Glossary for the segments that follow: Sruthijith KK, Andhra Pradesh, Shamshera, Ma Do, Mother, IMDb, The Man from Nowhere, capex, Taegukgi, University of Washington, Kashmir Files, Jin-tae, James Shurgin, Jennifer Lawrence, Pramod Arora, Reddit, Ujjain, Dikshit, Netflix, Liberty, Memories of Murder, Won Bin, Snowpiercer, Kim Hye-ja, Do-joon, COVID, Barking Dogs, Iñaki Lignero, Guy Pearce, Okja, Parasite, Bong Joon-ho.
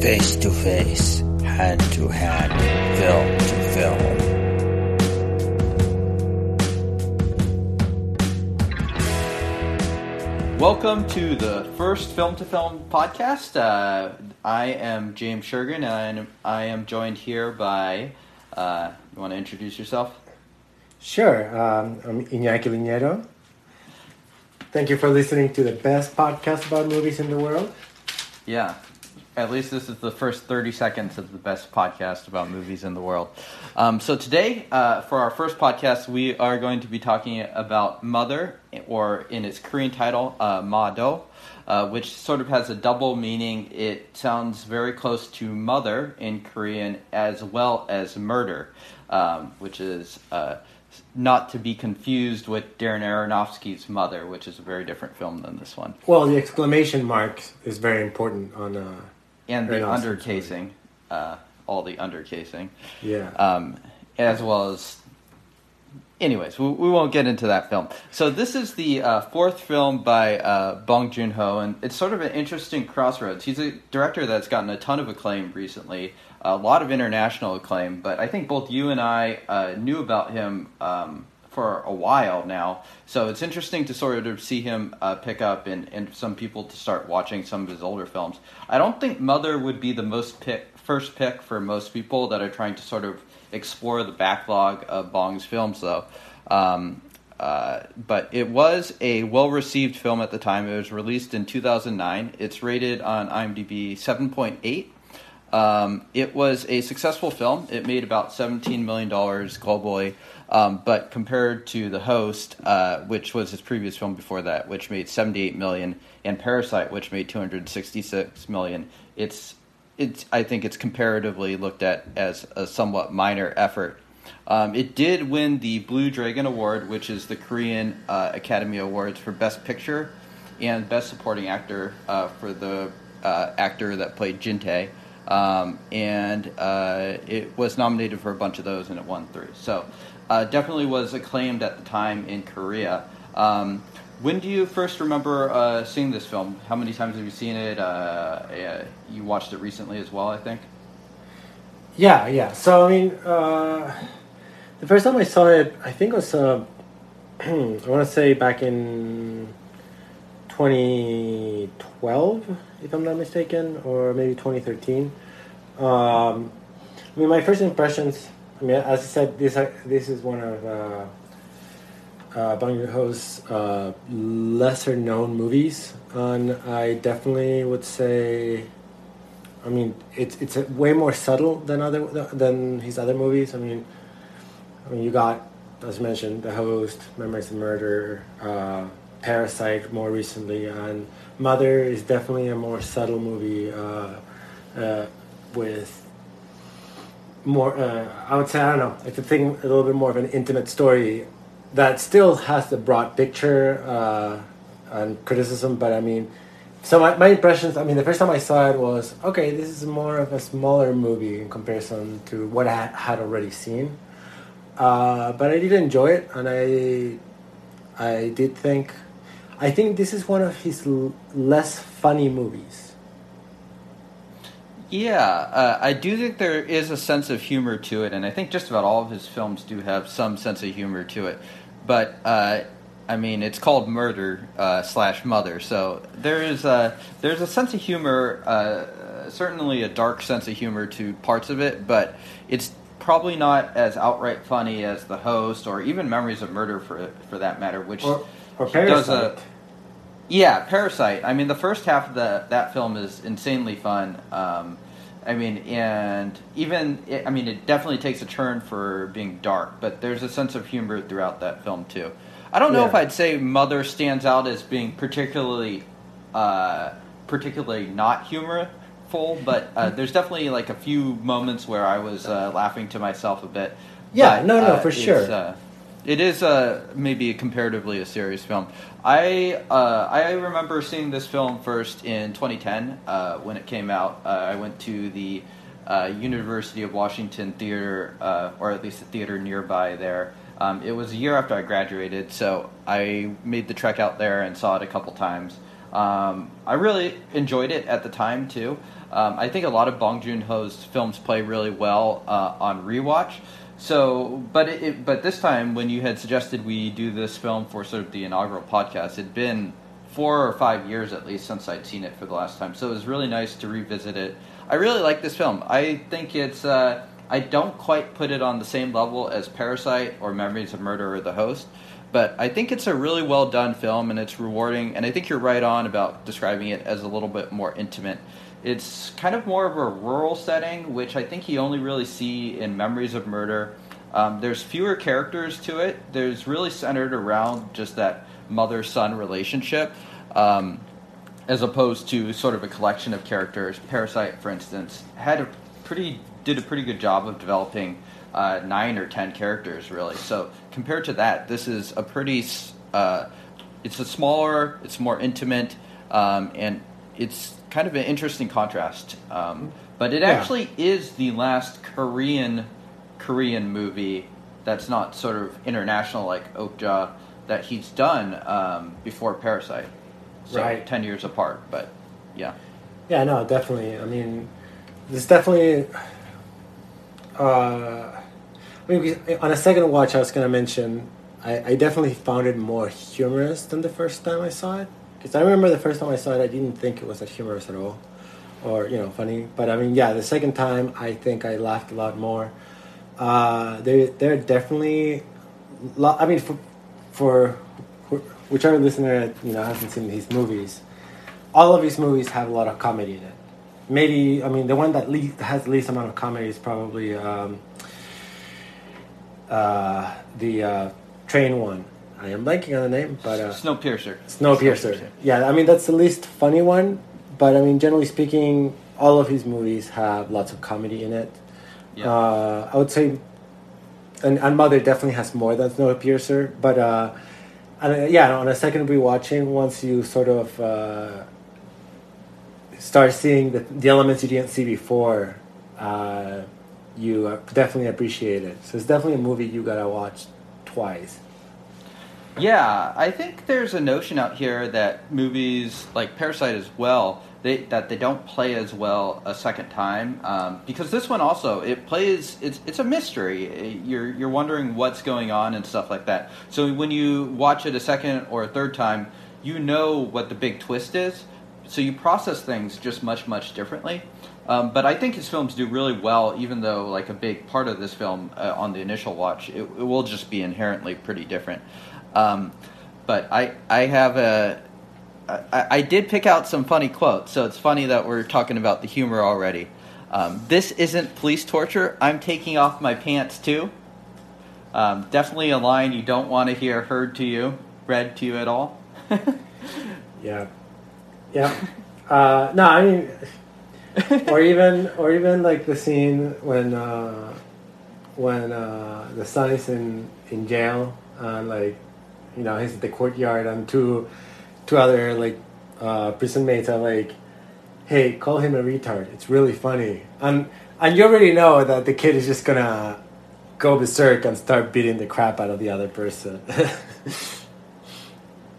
Face to face, hand to hand, film to film. Welcome to the first Film to Film podcast. I am James Shurgin, and I am joined here by... you want to introduce yourself? Sure. I'm Iñaki Lignero. Thank you for listening to the best podcast about movies in the world. Yeah. At least this is the first 30 seconds of the best podcast about movies in the world. So today, for our first podcast, we are going to be talking about Mother, or in its Korean title, Ma Do, which sort of has a double meaning. It sounds very close to mother in Korean, as well as murder, which is not to be confused with Darren Aronofsky's Mother, which is a very different film than this one. Well, the exclamation mark is very important on... And the undercasing, all the undercasing. Yeah. As well as... Anyways, we won't get into that film. So this is the fourth film by Bong Joon-ho, and it's sort of an interesting crossroads. He's a director that's gotten a ton of acclaim recently, a lot of international acclaim, but I think both you and I knew about him for a while now. So it's interesting to sort of see him pick up and some people to start watching some of his older films. I don't think Mother would be the first pick for most people that are trying to sort of explore the backlog of Bong's films, though. But it was a well-received film at the time. It was released in 2009. It's rated on IMDb 7.8. It was a successful film. It made about $17 million globally, but compared to The Host, which was his previous film before that, which made $78 million, and Parasite, which made $266 million, I think it's comparatively looked at as a somewhat minor effort. It did win the Blue Dragon Award, which is the Korean Academy Awards for Best Picture and Best Supporting Actor for the actor that played Jin-tae. It was nominated for a bunch of those, and it won 3. So, definitely was acclaimed at the time in Korea. When do you first remember seeing this film? How many times have you seen it? You watched it recently as well, I think. Yeah. So, the first time I saw it, I think it was, I want to say back in 2012, if I'm not mistaken, or maybe 2013. My first impressions, as I said, this is one of Bong Joon-ho's lesser-known movies, and I definitely would say, it's way more subtle than his other movies. I mean, you got, as mentioned, The Host, Memories of Murder, Parasite more recently, and Mother is definitely a more subtle movie with more, I would say, I don't know, it's a little bit more of an intimate story that still has the broad picture and criticism, but so my impressions, the first time I saw it was, okay, this is more of a smaller movie in comparison to what I had already seen, but I did enjoy it, and I did think... I think this is one of his less funny movies. Yeah, I do think there is a sense of humor to it, and I think just about all of his films do have some sense of humor to it. But, it's called Murder / Mother, so there's a sense of humor, certainly a dark sense of humor to parts of it, but it's probably not as outright funny as The Host or even Memories of Murder for that matter, which... Or Parasite. Parasite. The first half of that film is insanely fun. It definitely takes a turn for being dark, but there's a sense of humor throughout that film, too. I don't know if I'd say Mother stands out as being particularly not humorful, but there's definitely, a few moments where I was laughing to myself a bit. Yeah, but, for sure. It is maybe comparatively a serious film. I remember seeing this film first in 2010 when it came out. I went to the University of Washington theater, or at least the theater nearby there. It was a year after I graduated, so I made the trek out there and saw it a couple times. I really enjoyed it at the time, too. I think a lot of Bong Joon-ho's films play really well on rewatch. So, but this time, when you had suggested we do this film for sort of the inaugural podcast, it'd been 4 or 5 years at least since I'd seen it for the last time. So it was really nice to revisit it. I really like this film. I think it's... I don't quite put it on the same level as Parasite or Memories of Murder or The Host, but I think it's a really well-done film, and it's rewarding, and I think you're right on about describing it as a little bit more intimate. It's kind of more of a rural setting, which I think you only really see in Memories of Murder. There's fewer characters to it. There's really centered around just that mother-son relationship, as opposed to sort of a collection of characters. Parasite, for instance, did a pretty good job of developing 9 or 10 characters, really. So compared to that, this is a pretty... it's a smaller, it's more intimate, and it's kind of an interesting contrast. But it actually is the last Korean movie that's not sort of international like Okja that he's done before Parasite. So 10 years apart, but yeah. Yeah, no, definitely. I mean, there's definitely... on a second watch, I was going to mention, I definitely found it more humorous than the first time I saw it. Because I remember the first time I saw it, I didn't think it was that humorous at all. Or, funny. But, I mean, yeah, the second time, I think I laughed a lot more. There are definitely... I mean, for whichever listener, hasn't seen these movies, all of these movies have a lot of comedy in it. Maybe, I mean, the one that has the least amount of comedy is probably the train one. I am blanking on the name, but... Snowpiercer. Yeah, I mean, that's the least funny one, but, I mean, generally speaking, all of his movies have lots of comedy in it. Yeah. I would say... And Mother definitely has more than Snowpiercer, but, on a second rewatching, once you sort of... start seeing the elements you didn't see before, you definitely appreciate it. So it's definitely a movie you gotta watch twice. Yeah, I think there's a notion out here that movies like Parasite as well, that they don't play as well a second time, because this one also, it plays, it's a mystery. You're wondering what's going on and stuff like that. So when you watch it a second or a third time, you know what the big twist is. So you process things just much, much differently. But I think his films do really well, even though like a big part of this film on the initial watch, it will just be inherently pretty different. But I did pick out some funny quotes, so it's funny that we're talking about the humor already. This isn't police torture. I'm taking off my pants too. Definitely a line you don't want to hear read to you at all. Yeah. Yeah, no, I mean, or even like the scene when the son is in jail and he's at the courtyard and two other prison mates are like, hey, call him a retard. It's really funny, and you already know that the kid is just gonna go berserk and start beating the crap out of the other person.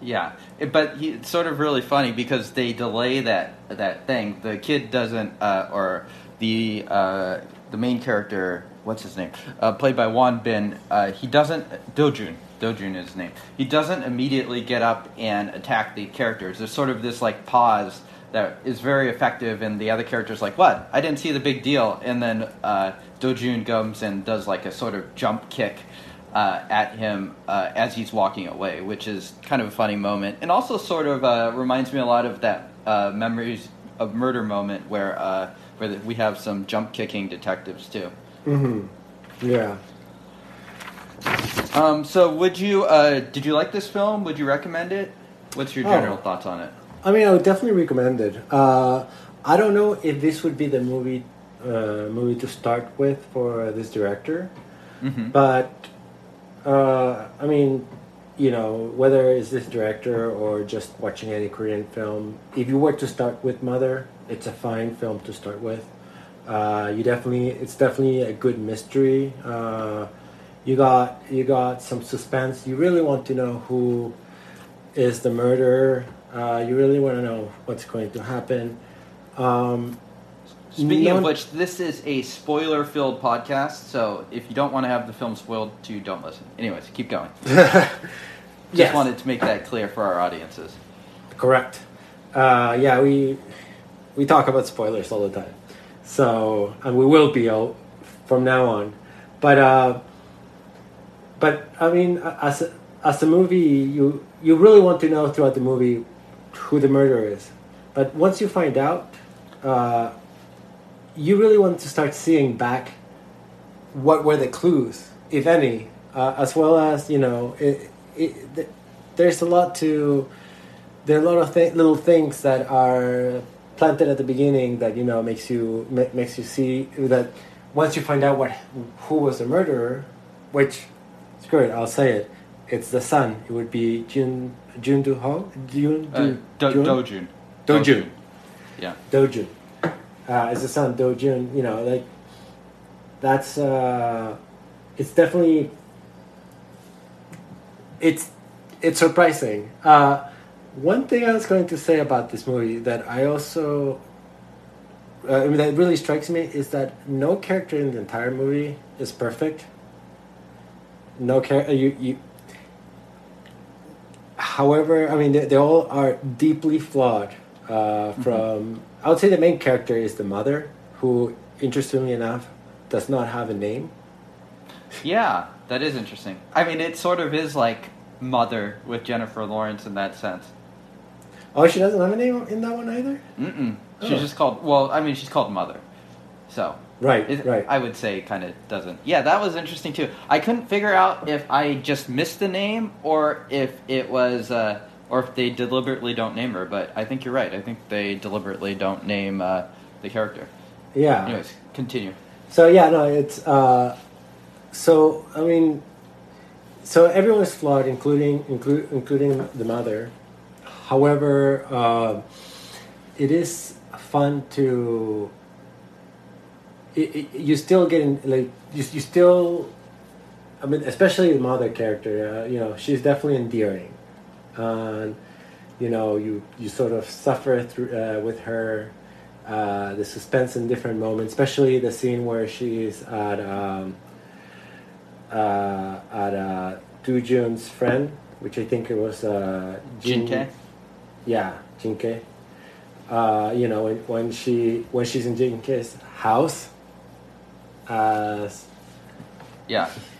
Yeah. But it's sort of really funny because they delay that thing. The kid doesn't, or the main character, what's his name, played by Won Bin, he doesn't, Do-joon is his name. He doesn't immediately get up and attack the characters. There's sort of this pause that is very effective, and the other character's like, what? I didn't see the big deal. And then Do-joon comes and does a sort of jump kick at him as he's walking away, which is kind of a funny moment, and also sort of reminds me a lot of that Memories of Murder moment where we have some jump kicking detectives too. Mm-hmm. Yeah. So, would you did you like this film? Would you recommend it? What's your general thoughts on it? I mean, I would definitely recommend it. I don't know if this would be the movie to start with for this director, mm-hmm. but. I mean, whether it's this director or just watching any Korean film, if you were to start with Mother, it's a fine film to start with. It's definitely a good mystery. You got some suspense. You really want to know who is the murderer. You really want to know what's going to happen. Speaking of which, this is a spoiler-filled podcast, so if you don't want to have the film spoiled to you, don't listen. Anyways, keep going. Just wanted to make that clear for our audiences. Correct. We talk about spoilers all the time. So, and we will be from now on. But I mean, as a movie, you really want to know throughout the movie who the murderer is. But once you find out, you really want to start seeing back what were the clues, if any, as well as, you know, there are a lot of little things that are planted at the beginning that, you know, makes you see that once you find out who was the murderer, which, screw it, I'll say it, it's the son. It would be Do-joon. Yeah. Do-joon. It's the son, Do-joon. You know, like, that's, it's definitely, it's surprising. One thing I was going to say about this movie that I also, that really strikes me is that no character in the entire movie is perfect. However, I mean, they all are deeply flawed. I would say the main character is the mother, who, interestingly enough, does not have a name. Yeah, that is interesting. I mean, it sort of is like Mother with Jennifer Lawrence in that sense. Oh, she doesn't have a name in that one either? Mm-mm. Oh. She's just called... Well, I mean, she's called Mother. So... Right. I would say kind of doesn't. Yeah, that was interesting, too. I couldn't figure out if I just missed the name or if it was... or if they deliberately don't name her, but I think you're right. I think they deliberately don't name the character. Yeah. Anyways, continue. So, yeah, no, it's... so, I mean... So everyone is flawed, including the mother. However, it is fun to. You still getting like you still. I mean, especially the mother character. You know, she's definitely endearing, and you know you sort of suffer through with her. The suspense in different moments, especially the scene where she's at. At Do-joon's friend, which I think it was Jin-tae. Yeah, Jin-tae. You know, when she's in Jin-tae's house.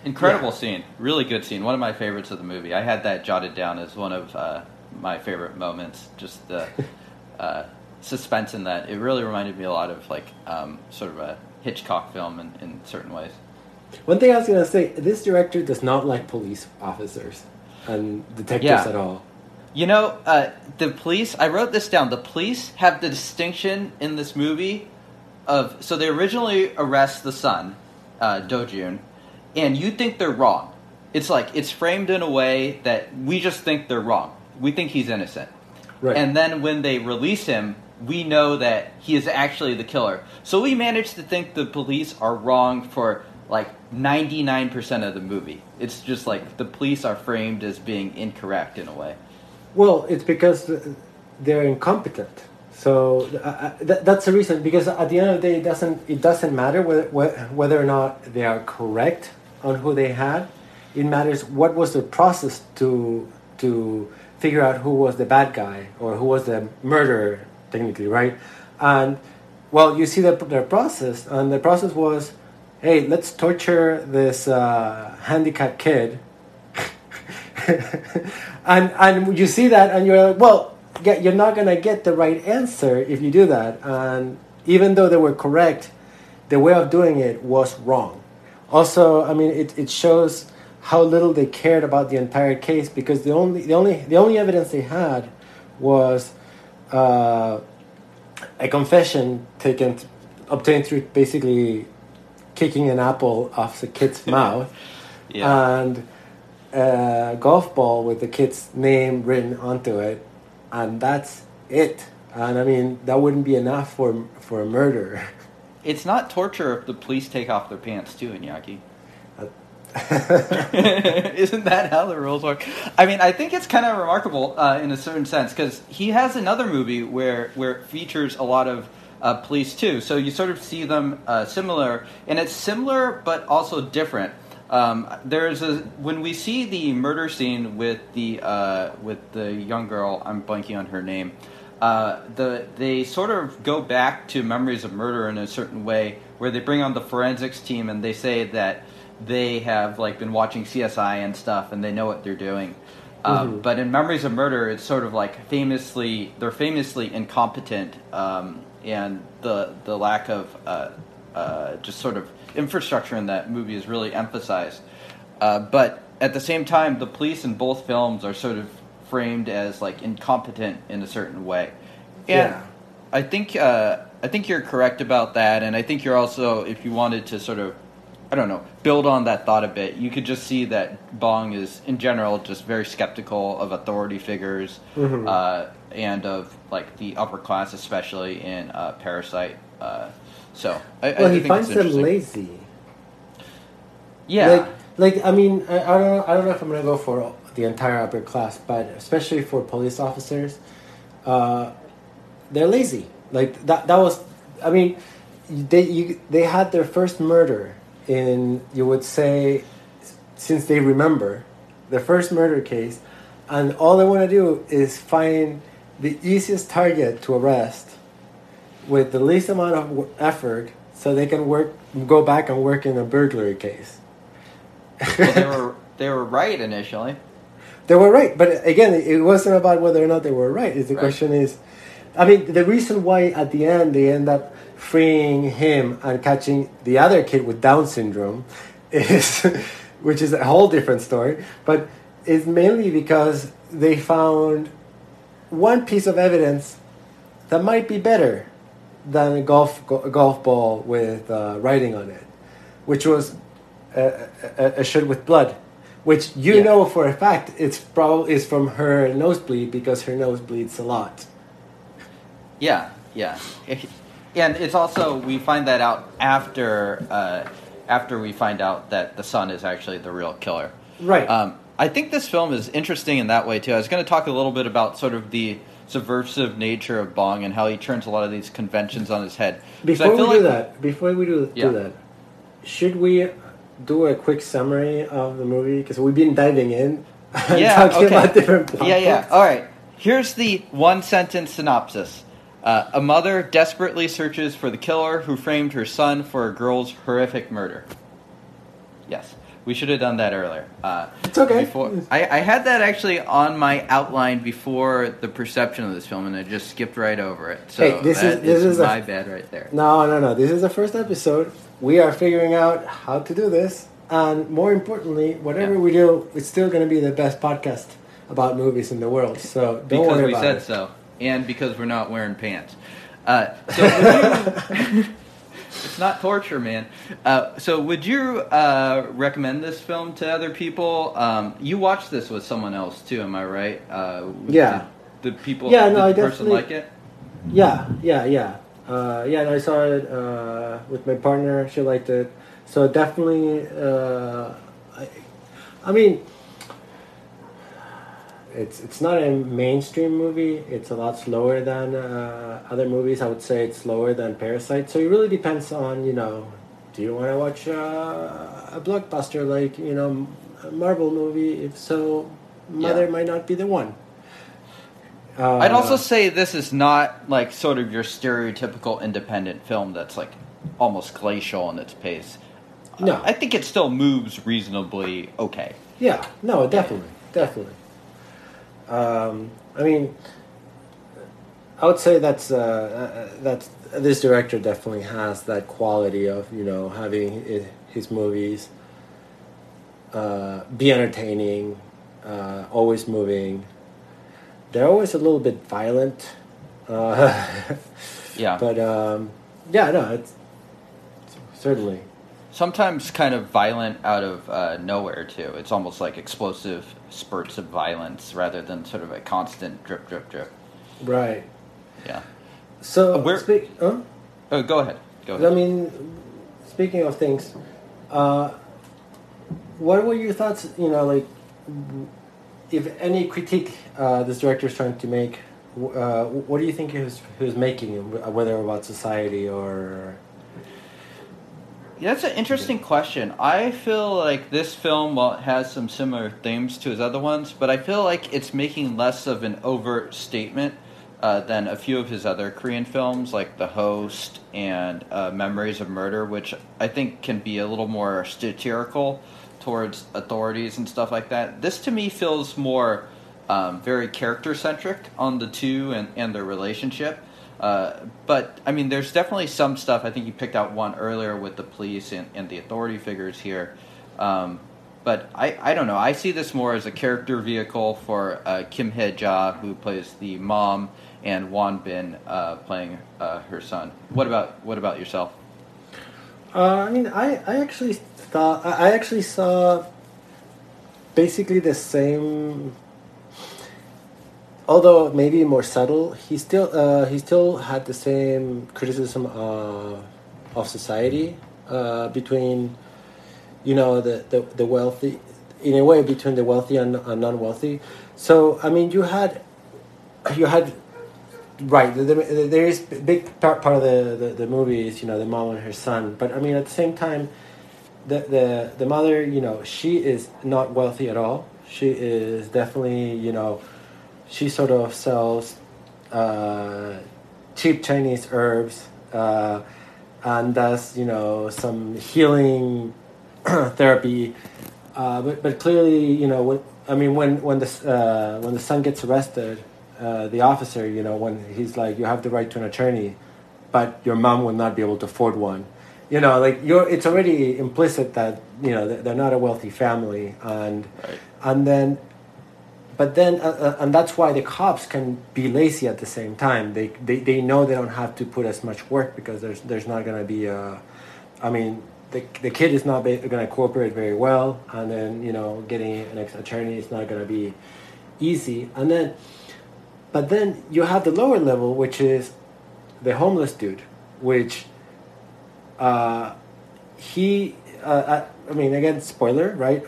Incredible scene. Really good scene. One of my favorites of the movie. I had that jotted down as one of my favorite moments. Just the suspense in that. It really reminded me a lot of like sort of a Hitchcock film in certain ways. One thing I was going to say, this director does not like police officers and detectives at all. You know, the police, I wrote this down, the police have the distinction in this movie of, so they originally arrest the son, Do-joon, and you think they're wrong. It's like, it's framed in a way that we just think they're wrong. We think he's innocent. Right. And then when they release him, we know that he is actually the killer. So we manage to think the police are wrong for... like 99% of the movie. It's just like the police are framed as being incorrect in a way. Well, it's because they're incompetent. So that's the reason. Because at the end of the day, it doesn't matter whether or not they are correct on who they had. It matters what was the process to figure out who was the bad guy or who was the murderer, technically, right? And well, you see their process, and the process was. Hey, let's torture this handicapped kid, and you see that, and you're like, well, you're not gonna get the right answer if you do that. And even though they were correct, the way of doing it was wrong. Also, I mean, it shows how little they cared about the entire case because the only evidence they had was a confession obtained through basically. Kicking an apple off the kid's mouth and a golf ball with the kid's name written onto it, and that's it. And I mean, that wouldn't be enough for a murder. It's not torture if the police take off their pants too, Iñaki. Isn't that how the rules work? I mean, I think it's kind of remarkable in a certain sense, because he has another movie where it features a lot of police too. So you sort of see them similar, and it's similar but also different. When we see the murder scene with the young girl, I'm blanking on her name. They sort of go back to Memories of Murder in a certain way, where they bring on the forensics team and they say that they have been watching CSI and stuff and they know what they're doing. But in Memories of Murder, it's sort of they're famously incompetent, and the lack of just sort of infrastructure in that movie is really emphasized. But at the same time, the police in both films are sort of framed as incompetent in a certain way. And yeah. I think you're correct about that, and I think you're also, if you wanted to sort of, I don't know, build on that thought a bit, you could just see that Bong is, in general, just very skeptical of authority figures, mm-hmm. And of, the upper class, especially in Parasite. I he finds them lazy. Yeah. I don't know if I'm going to go for the entire upper class, but especially for police officers, they're lazy. They had their first murder in, you would say, since they remember, the first murder case, and all they want to do is find the easiest target to arrest with the least amount of effort, so they can go back and work in a burglary case. Well, they were right initially. They were right, but again, it wasn't about whether or not they were right. The question is, the reason why at the end they end up freeing him and catching the other kid with Down syndrome is, which is a whole different story, but it's mainly because they found one piece of evidence that might be better than a golf ball with writing on it, which was a shirt with blood, which know for a fact it's probably is from her nosebleed, because her nose bleeds a lot. Yeah. And it's also, we find that out after we find out that the son is actually the real killer. Right. I think this film is interesting in that way, too. I was going to talk a little bit about sort of the subversive nature of Bong and how he turns a lot of these conventions on his head. Before we do that, should we do a quick summary of the movie? Because we've been diving in and talking about different plot points. All right. Here's the one-sentence synopsis. A mother desperately searches for the killer who framed her son for a girl's horrific murder. Yes. We should have done that earlier. It's okay. I had that actually on my outline before the perception of this film, and I just skipped right over it. So hey, this is my bad right there. No. This is the first episode. We are figuring out how to do this, and more importantly, whatever we do, it's still going to be the best podcast about movies in the world. So don't worry about it. Because we said so, and because we're not wearing pants. It's not torture, man. So would you recommend this film to other people? You watched this with someone else, too, am I right? Yeah. Did the person like it? Yeah. I saw it with my partner. She liked it. So definitely, it's not a mainstream movie. It's a lot slower than other movies. I would say it's slower than Parasite. So it really depends on, do you want to watch a blockbuster a Marvel movie? If so, Mother might not be the one. I'd also say this is not sort of your stereotypical independent film that's almost glacial in its pace. No. I think it still moves reasonably okay. Yeah, no, definitely. I would say that's this director definitely has that quality of having his movies be entertaining, always moving. They're always a little bit violent, yeah. But it's certainly sometimes kind of violent out of nowhere too. It's almost like explosive spurts of violence rather than sort of a constant drip, drip, drip. Right. Yeah. So, go ahead. Speaking of things, What were your thoughts, you know, like, if any critique this director is trying to make, what do you think he was making, whether about society or... That's an interesting question. I feel like this film, while it has some similar themes to his other ones, but I feel like it's making less of an overt statement than a few of his other Korean films, like The Host and Memories of Murder, which I think can be a little more satirical towards authorities and stuff like that. This, to me, feels more very character-centric on the two and their relationship. But, I mean, there's definitely some stuff. I think you picked out one earlier with the police and the authority figures here. But I don't know. I see this more as a character vehicle for Kim Hye-ja, who plays the mom, and Won Bin playing her son. What about yourself? I mean, I actually saw basically the same... Although maybe more subtle, he still had the same criticism of society between, you know, the wealthy, in a way, between the wealthy and non-wealthy. So I mean, you had right. There is a big part of the movie is, you know, the mom and her son. But I mean, at the same time, the mother, you know, she is not wealthy at all. She is definitely, you know. She sort of sells cheap Chinese herbs and does, you know, some healing therapy. But clearly, you know, when the son gets arrested, the officer, you know, when he's like, you have the right to an attorney, but your mom will not be able to afford one. You know, like it's already implicit that, you know, they're not a wealthy family, and right. And then. But then, and that's why the cops can be lazy at the same time. They know they don't have to put as much work because there's not going to be a... I mean, the kid is not going to cooperate very well. And then, you know, getting an ex-attorney is not going to be easy. And then... But then you have the lower level, which is the homeless dude, which he... I mean, again, spoiler, right?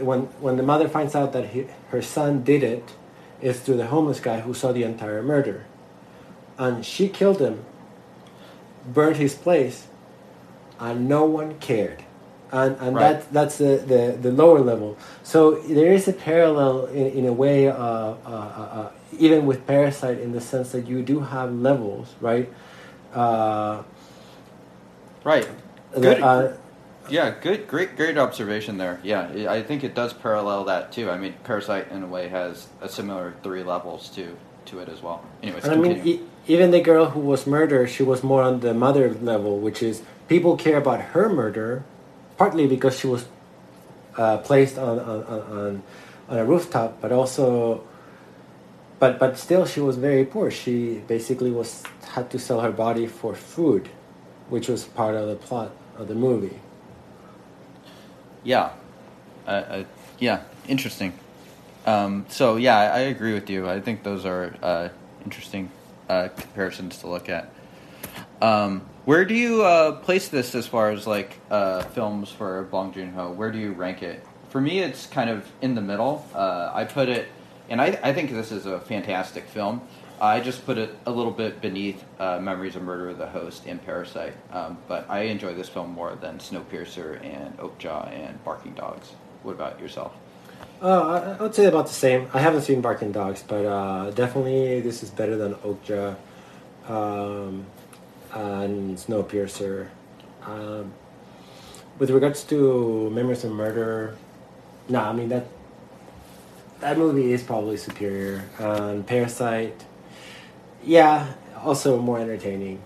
When the mother finds out that her son did it, it's through the homeless guy who saw the entire murder. And she killed him, burned his place, and no one cared. And right. That's the lower level. So there is a parallel in a way, even with Parasite, in the sense that you do have levels, right? Right. Good. Yeah, great observation there. Yeah, I think it does parallel that too. I mean, Parasite in a way has a similar three levels to it as well. Anyways, and I mean, even the girl who was murdered, she was more on the mother level, which is people care about her murder, partly because she was placed on a rooftop, but also, but still, she was very poor. She basically had to sell her body for food, which was part of the plot of the movie. Yeah, interesting. So yeah, I agree with you. I think those are interesting comparisons to look at. Where do you place this as far as like films for Bong Joon-ho? Where do you rank it? For me, it's kind of in the middle. I put it, and I think this is a fantastic film. I just put it a little bit beneath Memories of Murder, The Host, and Parasite. But I enjoy this film more than Snowpiercer and Okja and Barking Dogs. What about yourself? I would say about the same. I haven't seen Barking Dogs, but definitely this is better than Okja and Snowpiercer. With regards to Memories of Murder, no, I mean, that movie is probably superior. Parasite... Yeah, also more entertaining.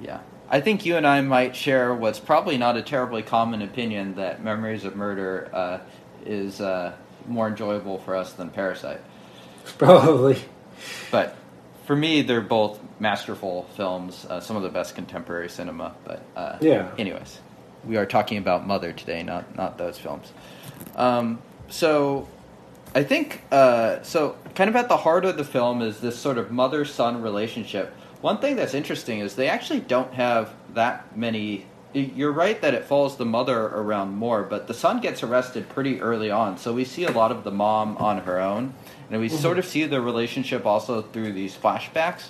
Yeah. I think you and I might share what's probably not a terribly common opinion, that Memories of Murder is more enjoyable for us than Parasite. Probably. But for me, they're both masterful films, some of the best contemporary cinema. But yeah. Anyways, we are talking about Mother today, not those films. So... I think, so kind of at the heart of the film is this sort of mother-son relationship. One thing that's interesting is they actually don't have that many You're right that it follows the mother around more, but the son gets arrested pretty early on, so we see a lot of the mom on her own, and we sort of see the relationship also through these flashbacks.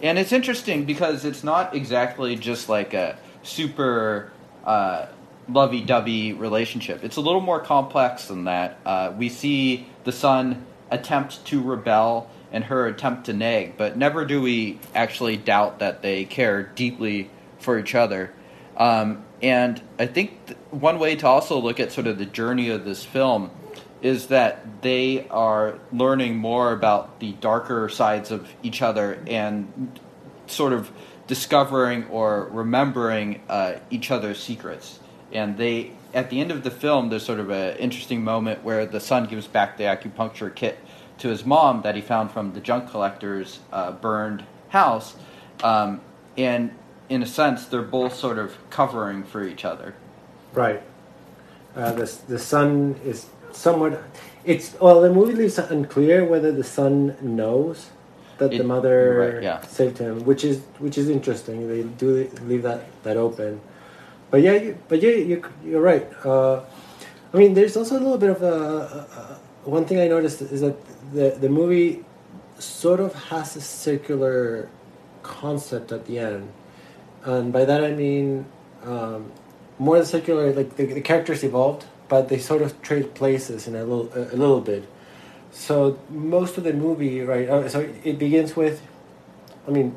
And it's interesting because it's not exactly just like a super lovey-dovey relationship. It's a little more complex than that. We see the son attempt to rebel and her attempt to nag, but never do we actually doubt that they care deeply for each other. And I think one way to also look at sort of the journey of this film is that they are learning more about the darker sides of each other and sort of discovering or remembering each other's secrets. And they, at the end of the film, there's sort of an interesting moment where the son gives back the acupuncture kit to his mom that he found from the junk collector's burned house. And in a sense, they're both sort of covering for each other. Right. The son is somewhat... the movie leaves it unclear whether the son knows that the mother saved him, which is interesting. They do leave that open. But you're right. I mean, there's also a little bit of a... One thing I noticed is that the movie sort of has a circular concept at the end. And by that I mean more than circular, like the characters evolved, but they sort of trade places in a little bit. So most of the movie, right? So it begins with, one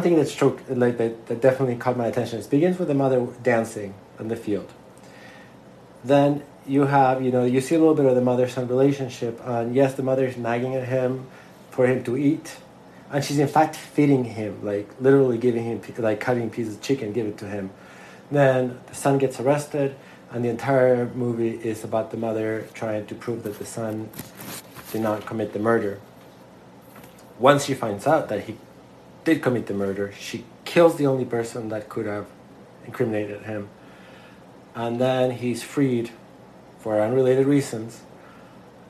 thing that struck, like that definitely caught my attention. It begins with the mother dancing on the field. Then you have, you see a little bit of the mother-son relationship. And yes, the mother is nagging at him for him to eat. And she's in fact feeding him, like literally giving him, like cutting pieces of chicken, give it to him. Then the son gets arrested, and the entire movie is about the mother trying to prove that the son did not commit the murder. Once she finds out that he did commit the murder, she kills the only person that could have incriminated him. And then he's freed for unrelated reasons.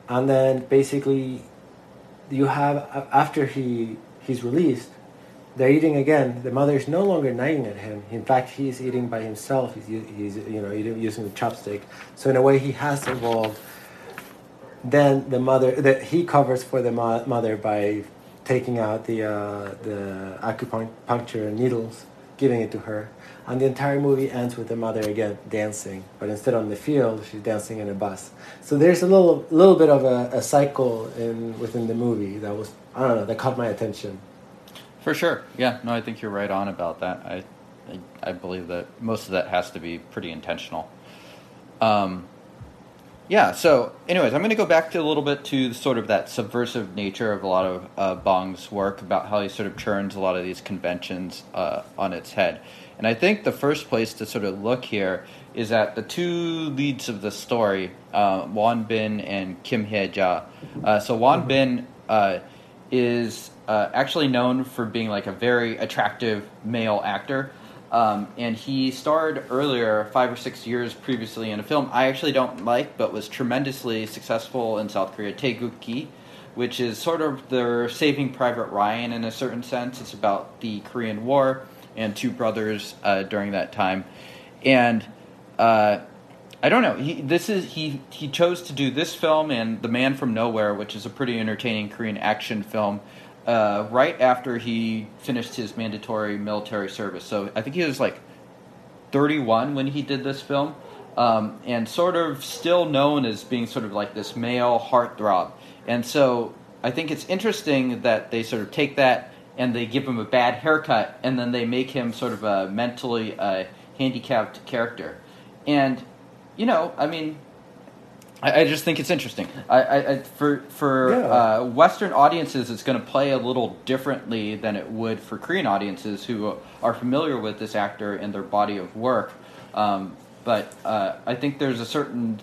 And then basically you have, after he's released, they're eating again. The mother is no longer nagging at him. In fact, he's eating by himself. He's eating using the chopstick. So in a way, he has evolved. Then the mother, he covers for the mother by taking out the acupuncture needles, giving it to her, and the entire movie ends with the mother again dancing, but instead on the field, she's dancing in a bus. So there's a little bit of a cycle within the movie that was, that caught my attention. For sure. Yeah. No, I think you're right on about that. I believe that most of that has to be pretty intentional. Yeah. So anyways, I'm going to go back to a little bit to sort of that subversive nature of a lot of Bong's work, about how he sort of turns a lot of these conventions on its head. And I think the first place to sort of look here is at the two leads of the story, Won Bin and Kim Hye-ja. So Won Bin is actually known for being like a very attractive male actor. And he starred earlier, 5 or 6 years previously, in a film I actually don't like, but was tremendously successful in South Korea, Taegukgi, which is sort of their Saving Private Ryan in a certain sense. It's about the Korean War and two brothers during that time. And I don't know. He chose to do this film and The Man from Nowhere, which is a pretty entertaining Korean action film, right after he finished his mandatory military service. So I think he was like 31 when he did this film, and sort of still known as being sort of like this male heartthrob. And so I think it's interesting that they sort of take that and they give him a bad haircut, and then they make him sort of a mentally handicapped character. And, I just think it's interesting. For Western audiences, it's going to play a little differently than it would for Korean audiences who are familiar with this actor and their body of work. But I think there's a certain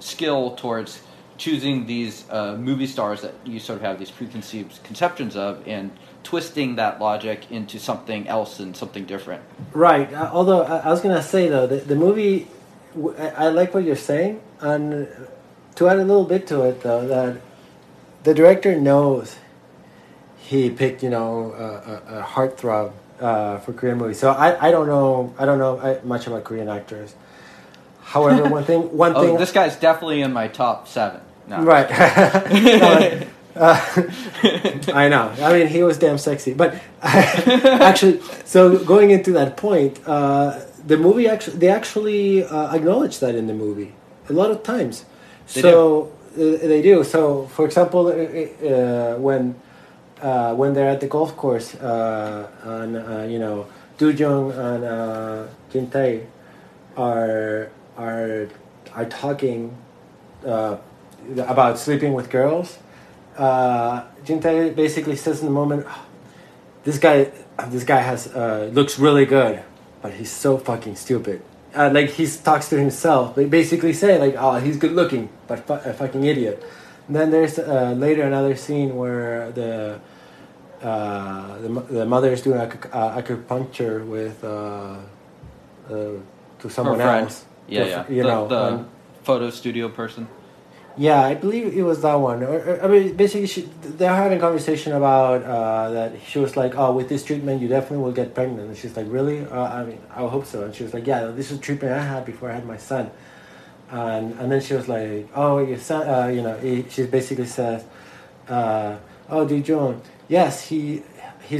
skill towards choosing these movie stars that you sort of have these preconceived conceptions of and twisting that logic into something else and something different. Right. Although I was going to say, though, the movie, I like what you're saying. And to add a little bit to it, though, that the director knows he picked, a heartthrob for Korean movies. So I don't know much about Korean actors. However, one thing. This guy's definitely in my top 7. No. Right. I know. I mean, he was damn sexy. But actually, so going into that point, the movie actually acknowledge that in the movie a lot of times. They do. So, for example, when they're at the golf course, on Do-joon and Jin-tae are talking about sleeping with girls. Jin-tae basically says in the moment, oh, "This guy has looks really good, but he's so fucking stupid." Like he talks to himself, they basically say like, "Oh, he's good looking, but a fucking idiot." And then there's later another scene where the mother is doing acupuncture with to someone else. The photo studio person. Yeah, I believe it was that one. I mean, basically, they're having a conversation about that. She was like, "Oh, with this treatment, you definitely will get pregnant." And she's like, "Really? I mean, I hope so." And she was like, "Yeah, this is treatment I had before I had my son." And then she was like, "Oh, your son," she basically says, "Oh, Do-joon, yes, he's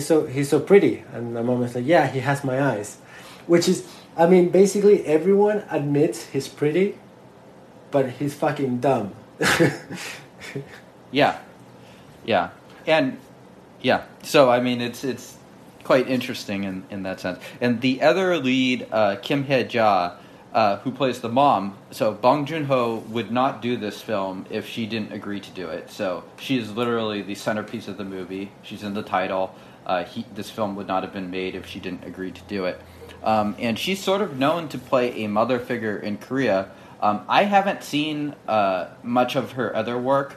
so pretty." And the mom's like, "Yeah, he has my eyes," which is, I mean, basically everyone admits he's pretty, but he's fucking dumb. Yeah. And yeah. So I mean it's quite interesting in that sense. And the other lead, Kim Hye-ja, who plays the mom, so Bong Joon-ho would not do this film if she didn't agree to do it. So she is literally the centerpiece of the movie. She's in the title. This film would not have been made if she didn't agree to do it. And she's sort of known to play a mother figure in Korea. I haven't seen much of her other work,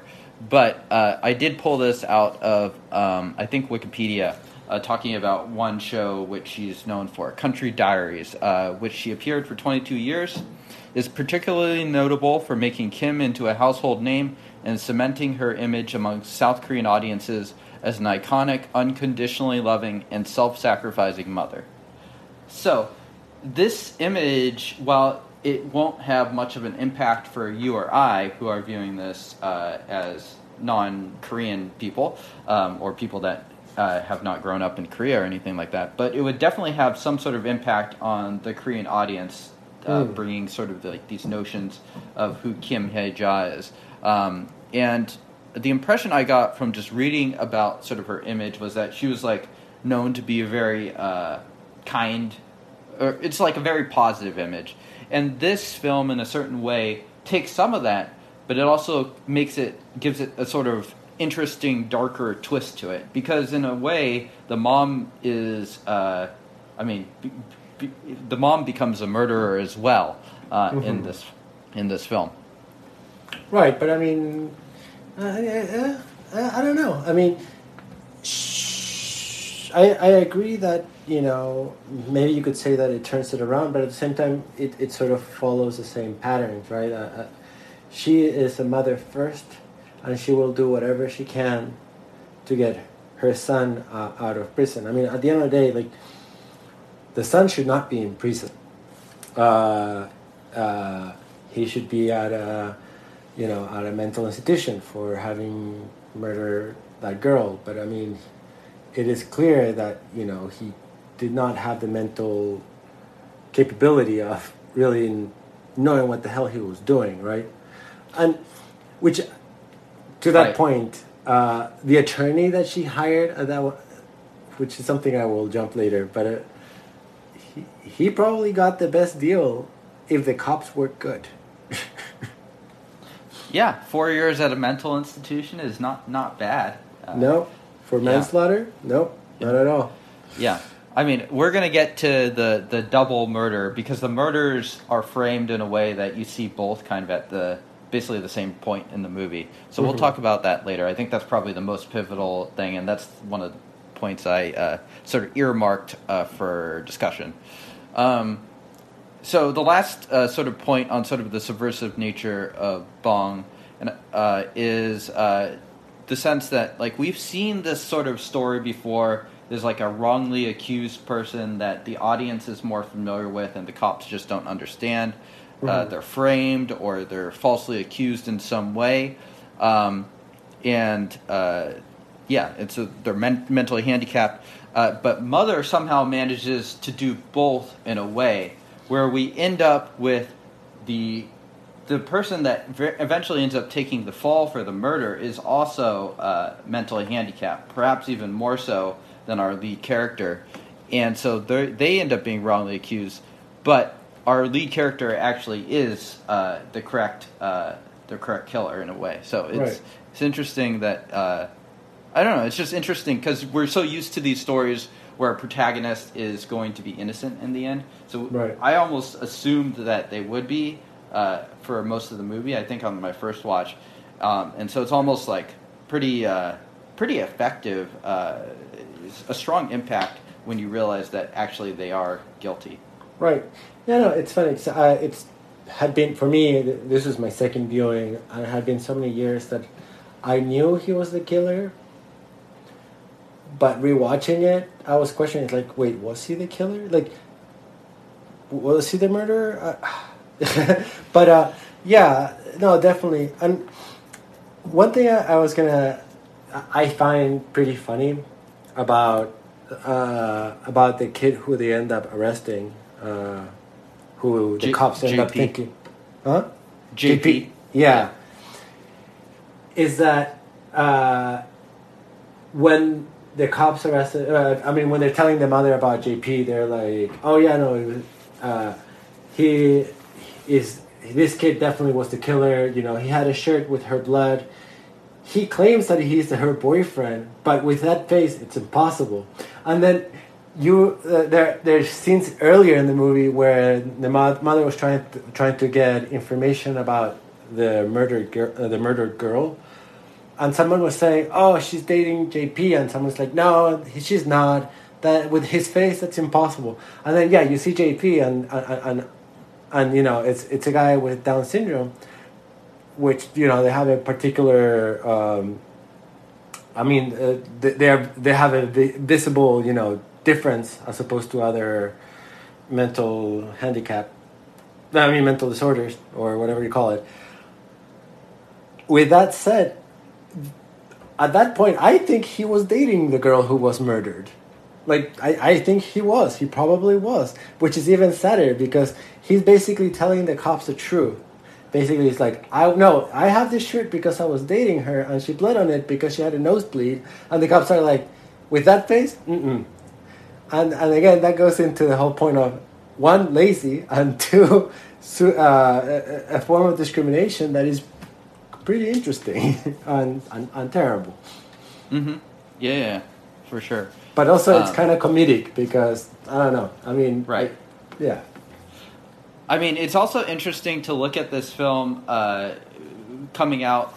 but I did pull this out of, I think, Wikipedia, talking about one show which she's known for, Country Diaries, which she appeared for 22 years, is particularly notable for making Kim into a household name and cementing her image among South Korean audiences as an iconic, unconditionally loving, and self-sacrificing mother. So, this image, while it won't have much of an impact for you or I who are viewing this as non-Korean people or people that have not grown up in Korea or anything like that. But it would definitely have some sort of impact on the Korean audience, bringing sort of these notions of who Kim Hye-ja is. And the impression I got from just reading about sort of her image was that she was like known to be a very kind, or it's like a very positive image. And this film, in a certain way, takes some of that, but it also gives it a sort of interesting, darker twist to it. Because in a way, the mom is, the mom becomes a murderer as well in this film. Right, but I mean, I don't know. I mean, I agree that, maybe you could say that it turns it around, but at the same time, it sort of follows the same patterns, right? She is a mother first, and she will do whatever she can to get her son out of prison. I mean, at the end of the day, like, the son should not be in prison. He should be at a mental institution for having murdered that girl. But I mean, it is clear that, he did not have the mental capability of really knowing what the hell he was doing, right? And which, to that point, the attorney that she hired, which is something I will jump later, but he probably got the best deal if the cops were good. Yeah, 4 years at a mental institution is not bad. No, for manslaughter, nope, not at all. Yeah. I mean, we're going to get to the double murder because the murders are framed in a way that you see both kind of at basically the same point in the movie. So we'll talk about that later. I think that's probably the most pivotal thing, and that's one of the points I sort of earmarked for discussion. So the last sort of point on sort of the subversive nature of Bong is the sense that, like, we've seen this sort of story before there's like a wrongly accused person that the audience is more familiar with and the cops just don't understand. Mm-hmm. They're framed or they're falsely accused in some way. And so they're mentally handicapped. But Mother somehow manages to do both in a way where we end up with the person that eventually ends up taking the fall for the murder is also mentally handicapped, perhaps even more so than our lead character. And so they end up being wrongly accused, but our lead character actually is the correct killer in a way. So it's interesting that I don't know. It's just interesting because we're so used to these stories where a protagonist is going to be innocent in the end. So I almost assumed that they would be for most of the movie, I think, on my first watch. And so it's almost like pretty effective, a strong impact when you realize that actually they are guilty. Right. No, it's funny. It's had been, for me, this is my second viewing, and it had been so many years that I knew he was the killer. But rewatching it, I was questioning, like, wait, was he the killer? Like, was he the murderer? But, yeah, no, definitely. And one thing I find pretty funny about the kid who they end up arresting, who the cops end up thinking. Huh? JP. Yeah. Is that when the cops arrested... when they're telling the mother about JP, they're like, oh, yeah, no, it was, he is... This kid definitely was the killer. You know, he had a shirt with her blood. He claims that he's her boyfriend, but with that face, it's impossible. And then there's scenes earlier in the movie where the mother was trying to get information about the murdered girl. And someone was saying, oh, she's dating JP. And someone's like, no, she's not. That with his face, that's impossible. And then, yeah, you see JP and you know, it's a guy with Down syndrome, which, you know, they have a particular, they have a visible, you know, difference as opposed to other mental disorders or whatever you call it. With that said, at that point, I think he was dating the girl who was murdered. Like, I think he was. He probably was. Which is even sadder because he's basically telling the cops the truth. Basically, it's like, I have this shirt because I was dating her and she bled on it because she had a nosebleed. And the cops are like, with that face? Mm-mm. And again, that goes into the whole point of, one, lazy, and two, a form of discrimination that is pretty interesting and terrible. Mm-hmm. Yeah, for sure. But also it's kind of comedic because, I don't know, I mean... Right. Yeah. I mean, it's also interesting to look at this film coming out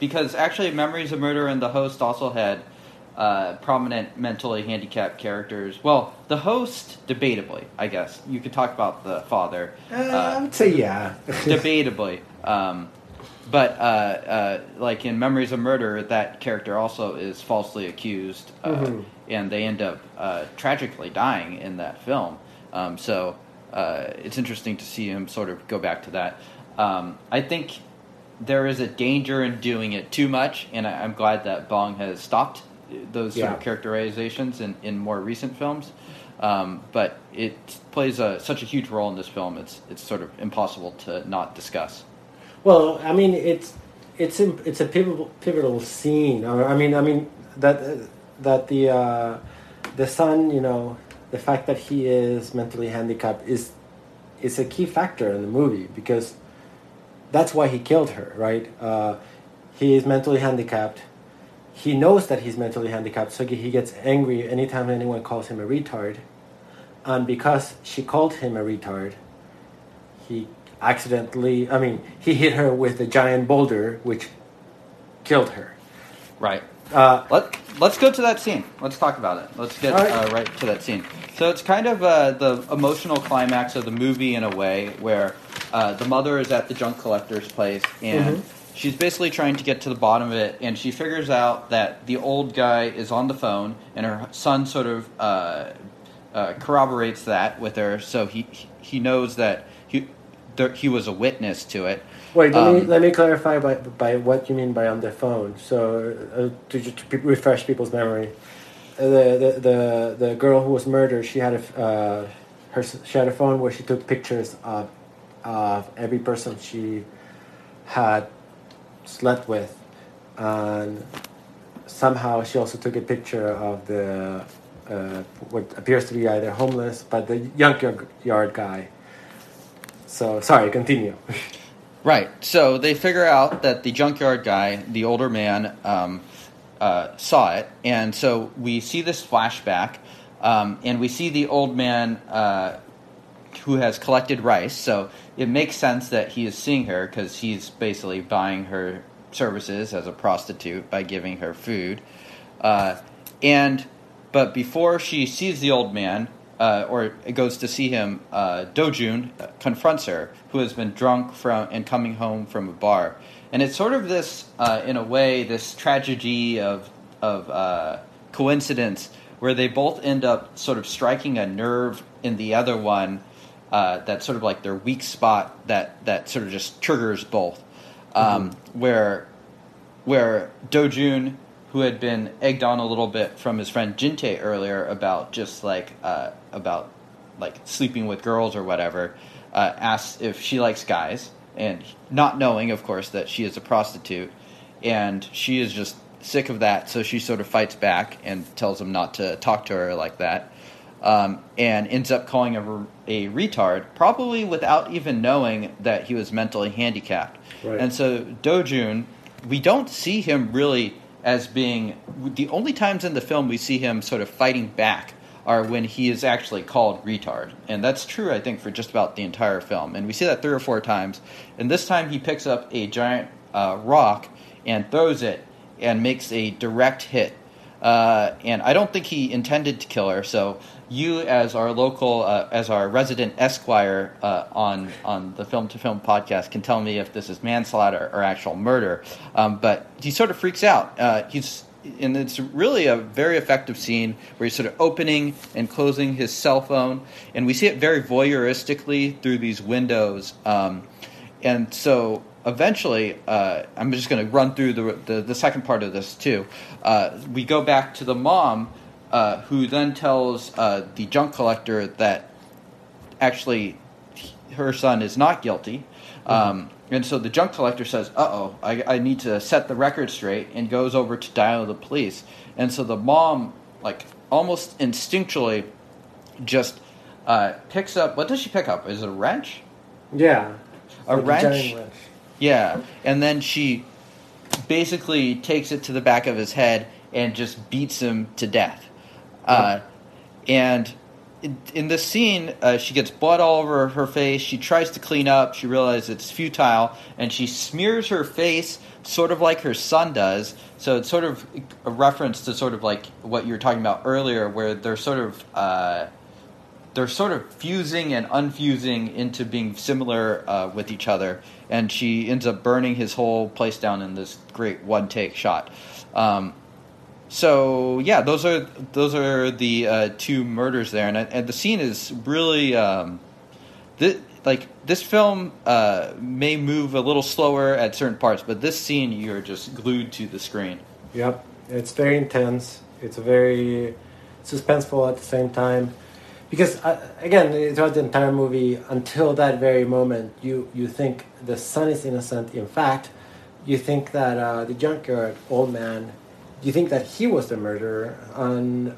because actually Memories of Murder and The Host also had prominent mentally handicapped characters. Well, The Host, debatably, I guess. You could talk about the father. I would say yeah. Debatably. But, like in Memories of Murder, that character also is falsely accused, mm-hmm. and they end up tragically dying in that film. So it's interesting to see him sort of go back to that. I think there is a danger in doing it too much, and I'm glad that Bong has stopped those sort of characterizations in more recent films. But it plays such a huge role in this film, it's sort of impossible to not discuss. Well, I mean, it's a pivotal scene. I mean that the son, you know, the fact that he is mentally handicapped is a key factor in the movie because that's why he killed her, right? He is mentally handicapped. He knows that he's mentally handicapped, so he gets angry anytime anyone calls him a retard, and because she called him a retard, he. Accidentally, he hit her with a giant boulder, which killed her. Right. Let's go to that scene. Let's talk about it. Let's get right to that scene. So it's kind of the emotional climax of the movie in a way where the mother is at the junk collector's place and She's basically trying to get to the bottom of it, and she figures out that the old guy is on the phone, and her son sort of corroborates that with her, so he knows that he was a witness to it. Wait, let me clarify by what you mean by on the phone. So to refresh people's memory, the girl who was murdered, she had a phone where she took pictures of every person she had slept with, and somehow she also took a picture of the what appears to be either homeless, but the junkyard guy. So, sorry, continue. Right. So they figure out that the junkyard guy, the older man, saw it. And so we see this flashback, and we see the old man who has collected rice. So it makes sense that he is seeing her because he's basically buying her services as a prostitute by giving her food. But before she sees the old man, or goes to see him, Do-joon confronts her, who has been drunk and coming home from a bar. And it's sort of this, in a way, this tragedy of coincidence where they both end up sort of striking a nerve in the other one that's sort of like their weak spot that sort of just triggers both. Where Do-joon, who had been egged on a little bit from his friend Jin-tae earlier about sleeping with girls or whatever, asks if she likes guys, and not knowing, of course, that she is a prostitute, and she is just sick of that, so she sort of fights back and tells him not to talk to her like that, and ends up calling him a retard, probably without even knowing that he was mentally handicapped. Right. And so Do-joon, we don't see him really as being the only times in the film we see him sort of fighting back are when he is actually called retard. And that's true, I think, for just about the entire film. And we see that 3 or 4 times. And this time he picks up a giant rock and throws it and makes a direct hit. And I don't think he intended to kill her. So you, as our local, as our resident Esquire on the Film to Film podcast, can tell me if this is manslaughter or actual murder. But he sort of freaks out. And it's really a very effective scene where he's sort of opening and closing his cell phone, and we see it very voyeuristically through these windows. And so eventually, I'm just going to run through the second part of this too. We go back to the mom, who then tells the junk collector that actually her son is not guilty. And so the junk collector says, uh-oh, I need to set the record straight, and goes over to dial the police. And so the mom, like, almost instinctually just picks up – what does she pick up? Is it a wrench? Yeah. A giant wrench. Yeah. And then she basically takes it to the back of his head and just beats him to death. And in this scene, she gets blood all over her face. She tries to clean up. She realizes it's futile, and she smears her face sort of like her son does. So it's sort of a reference to sort of like what you were talking about earlier, where they're sort of fusing and unfusing into being similar with each other. And she ends up burning his whole place down in this great one-take shot. So yeah, those are the 2 murders there, and the scene is really this film may move a little slower at certain parts, but this scene you're just glued to the screen. Yep, it's very intense. It's very suspenseful at the same time, because again, throughout the entire movie until that very moment, you think the son is innocent. In fact, you think that the junkyard old man. You think that he was the murderer, and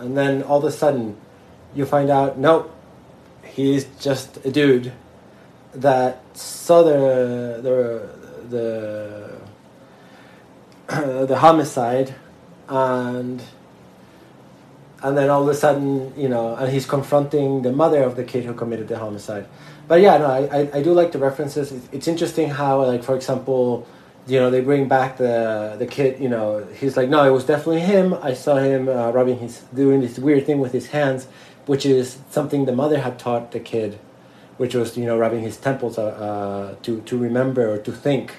then all of a sudden, you find out nope, he's just a dude that saw the homicide, and then all of a sudden and he's confronting the mother of the kid who committed the homicide. But yeah, no, I do like the references. It's interesting how, like, for example, they bring back the kid, he's like, no, it was definitely him. I saw him doing this weird thing with his hands, which is something the mother had taught the kid, which was, rubbing his temples to remember or to think.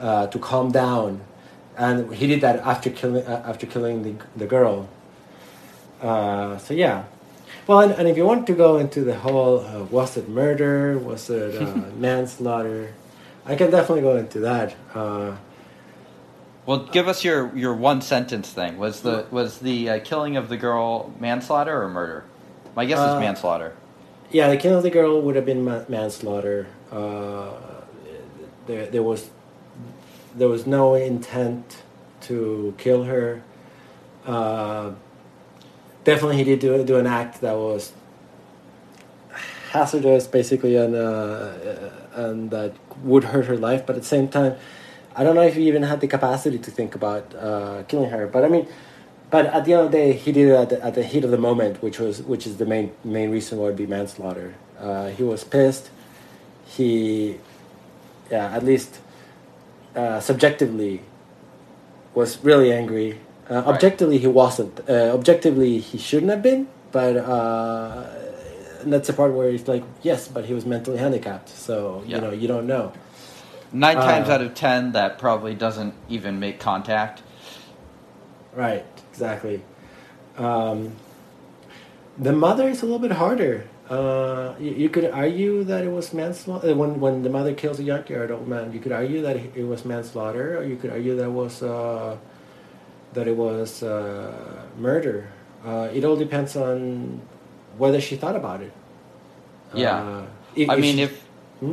to calm down, and he did that after killing the girl. So yeah, well, and if you want to go into the whole was it murder, was it manslaughter, I can definitely go into that. Well, give us your one sentence thing. Was the killing of the girl manslaughter or murder? My guess is manslaughter. Yeah, the killing of the girl would have been manslaughter. There was no intent to kill her. Definitely, he did do an act that was hazardous, basically, and that would hurt her life. But at the same time, I don't know if he even had the capacity to think about killing her. But I mean, but at the end of the day, he did it at the heat of the moment, which is the main reason why it would be manslaughter. He was pissed. He, at least subjectively, was really angry. Right. Objectively, he wasn't. Objectively, he shouldn't have been. But and that's the part where it's like, yes, but he was mentally handicapped. So, yeah. You know, you don't know. 9 times out of 10, that probably doesn't even make contact. Right, exactly. The mother is a little bit harder. You could argue that it was manslaughter. When the mother kills a junkyard old man, you could argue that it was manslaughter, or you could argue that it was murder. It all depends on whether she thought about it. Yeah.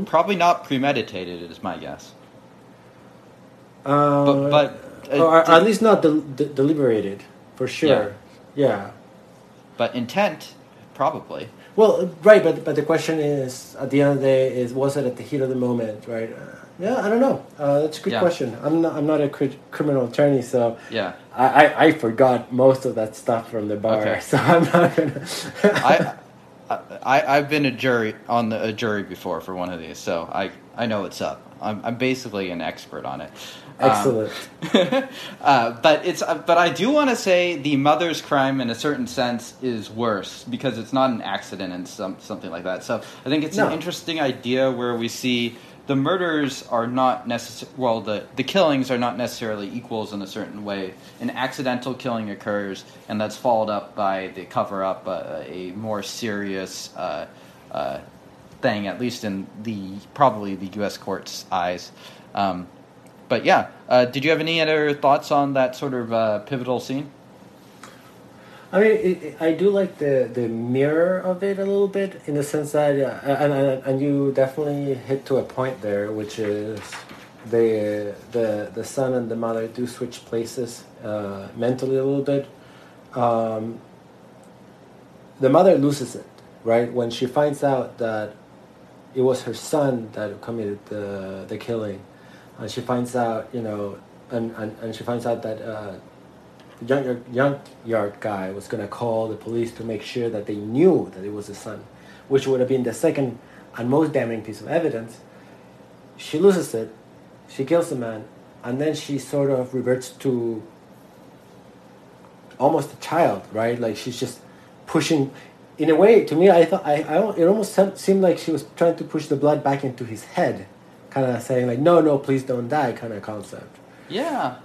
Probably not premeditated is my guess. Or at least not deliberated, for sure. Yeah. But intent, probably. Well, right, but the question is, at the end of the day, was it at the heat of the moment, right? Yeah, I don't know. That's a good question. I'm not a criminal attorney, so yeah. I forgot most of that stuff from the bar, okay. So I'm not gonna. I've been a jury before for one of these, so I know what's up. I'm basically an expert on it. Excellent. But I do want to say the mother's crime in a certain sense is worse because it's not an accident and something like that. So I think it's an interesting idea where we see the murders are not necessarily... Well, the killings are not necessarily equals in a certain way. An accidental killing occurs, and that's followed up by the cover-up, a more serious thing, at least in probably the U.S. court's eyes. But yeah, did you have any other thoughts on that sort of pivotal scene? I mean, I do like the mirror of it a little bit, in the sense that, and you definitely hit to a point there, which is the son and the mother do switch places mentally a little bit. The mother loses it, right? When she finds out that it was her son that committed the killing, and she finds out, you know, and she finds out that... the junkyard guy was going to call the police to make sure that they knew that it was his son, which would have been the second and most damning piece of evidence. She loses it, she kills the man, and then she sort of reverts to almost a child, right? Like she's just pushing, in a way, to me, I thought, it almost seemed like she was trying to push the blood back into his head, kind of saying like, no, please don't die kind of concept. Yeah.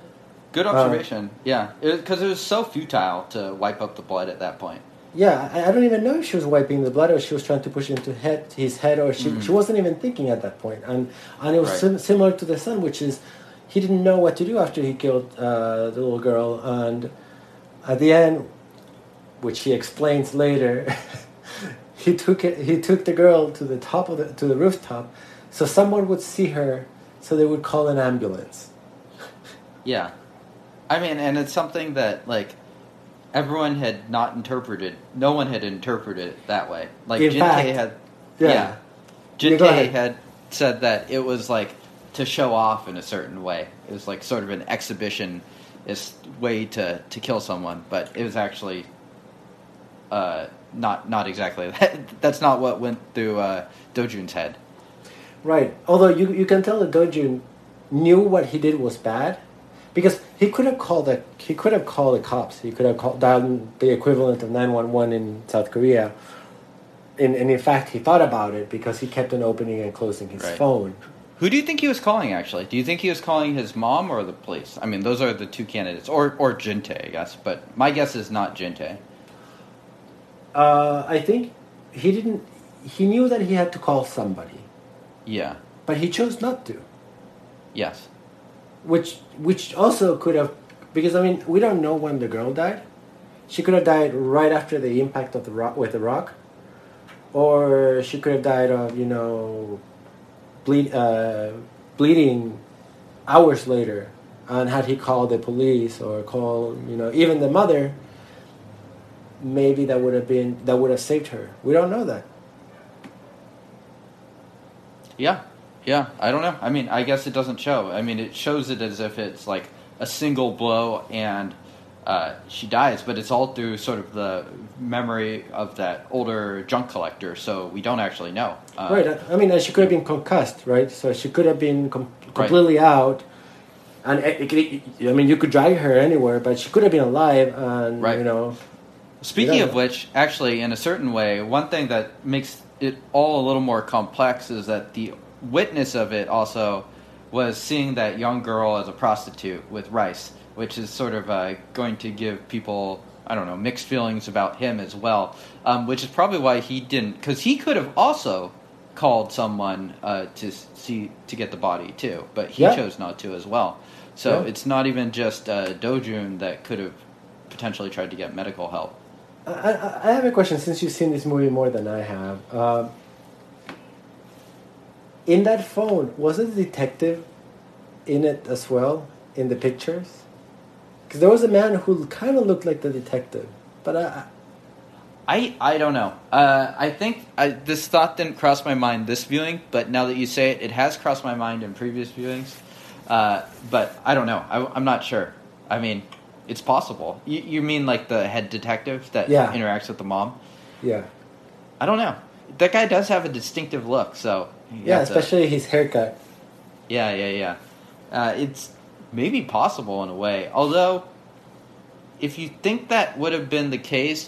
Good observation, yeah. Because it was so futile to wipe up the blood at that point. Yeah, I don't even know if she was wiping the blood or she was trying to push it into his head, or she wasn't even thinking at that point. And it was similar to the son, which is he didn't know what to do after he killed the little girl. And at the end, which he explains later, he took the girl to the top of to the rooftop, so someone would see her, so they would call an ambulance. Yeah. I mean, and it's something that, like, everyone had not interpreted. No one had interpreted it that way. Like, Jin-tae had... Yeah. Jin-tae had said that it was, like, to show off in a certain way. It was, like, sort of an exhibitionist way to kill someone. But it was actually not exactly that. That's not what went through Do-joon's head. Right. Although you can tell that Do-joon knew what he did was bad. Because he could have called the cops. He could have dialed the equivalent of 911 in South Korea. And in fact, he thought about it because he kept on opening and closing his phone. Who do you think he was calling, actually? Do you think he was calling his mom or the police? I mean, those are the two candidates. Or Jin-tae, I guess. But my guess is not Jin-tae. I think he didn't... He knew that he had to call somebody. Yeah. But he chose not to. Yes. Which also could have... Because, I mean, we don't know when the girl died. She could have died right after the impact of the rock, with the rock. Or she could have died of, you know... bleeding hours later, and had he called the police or called, you know, even the mother, maybe that would have saved her. We don't know that. Yeah, I don't know. I mean, I guess it doesn't show. I mean, it shows it as if it's like a single blow and she dies, but it's all through sort of the memory of that older junk collector, so we don't actually know. Right. I mean, she could have been concussed, right? So she could have been completely out. And, I mean, you could drag her anywhere, but she could have been alive. And, right. You know. Speaking of which, actually, in a certain way, one thing that makes it all a little more complex is that the witness of it also was seeing that young girl as a prostitute with Rice, which is sort of going to give people... I don't know, mixed feelings about him as well, which is probably why he didn't, because he could have also called someone to get the body too, but he chose not to as well. So it's not even just Do-joon that could have potentially tried to get medical help. I have a question, since you've seen this movie more than I have. In that phone, was a detective in it as well, in the pictures? Because there was a man who kind of looked like the detective, but I don't know. I think this thought didn't cross my mind this viewing, but now that you say it, it has crossed my mind in previous viewings. But I don't know. I'm not sure. I mean, it's possible. You mean like the head detective that interacts with the mom? Yeah. I don't know. That guy does have a distinctive look, so... Yeah, especially his haircut. Yeah. It's... Maybe possible in a way. Although, if you think that would have been the case,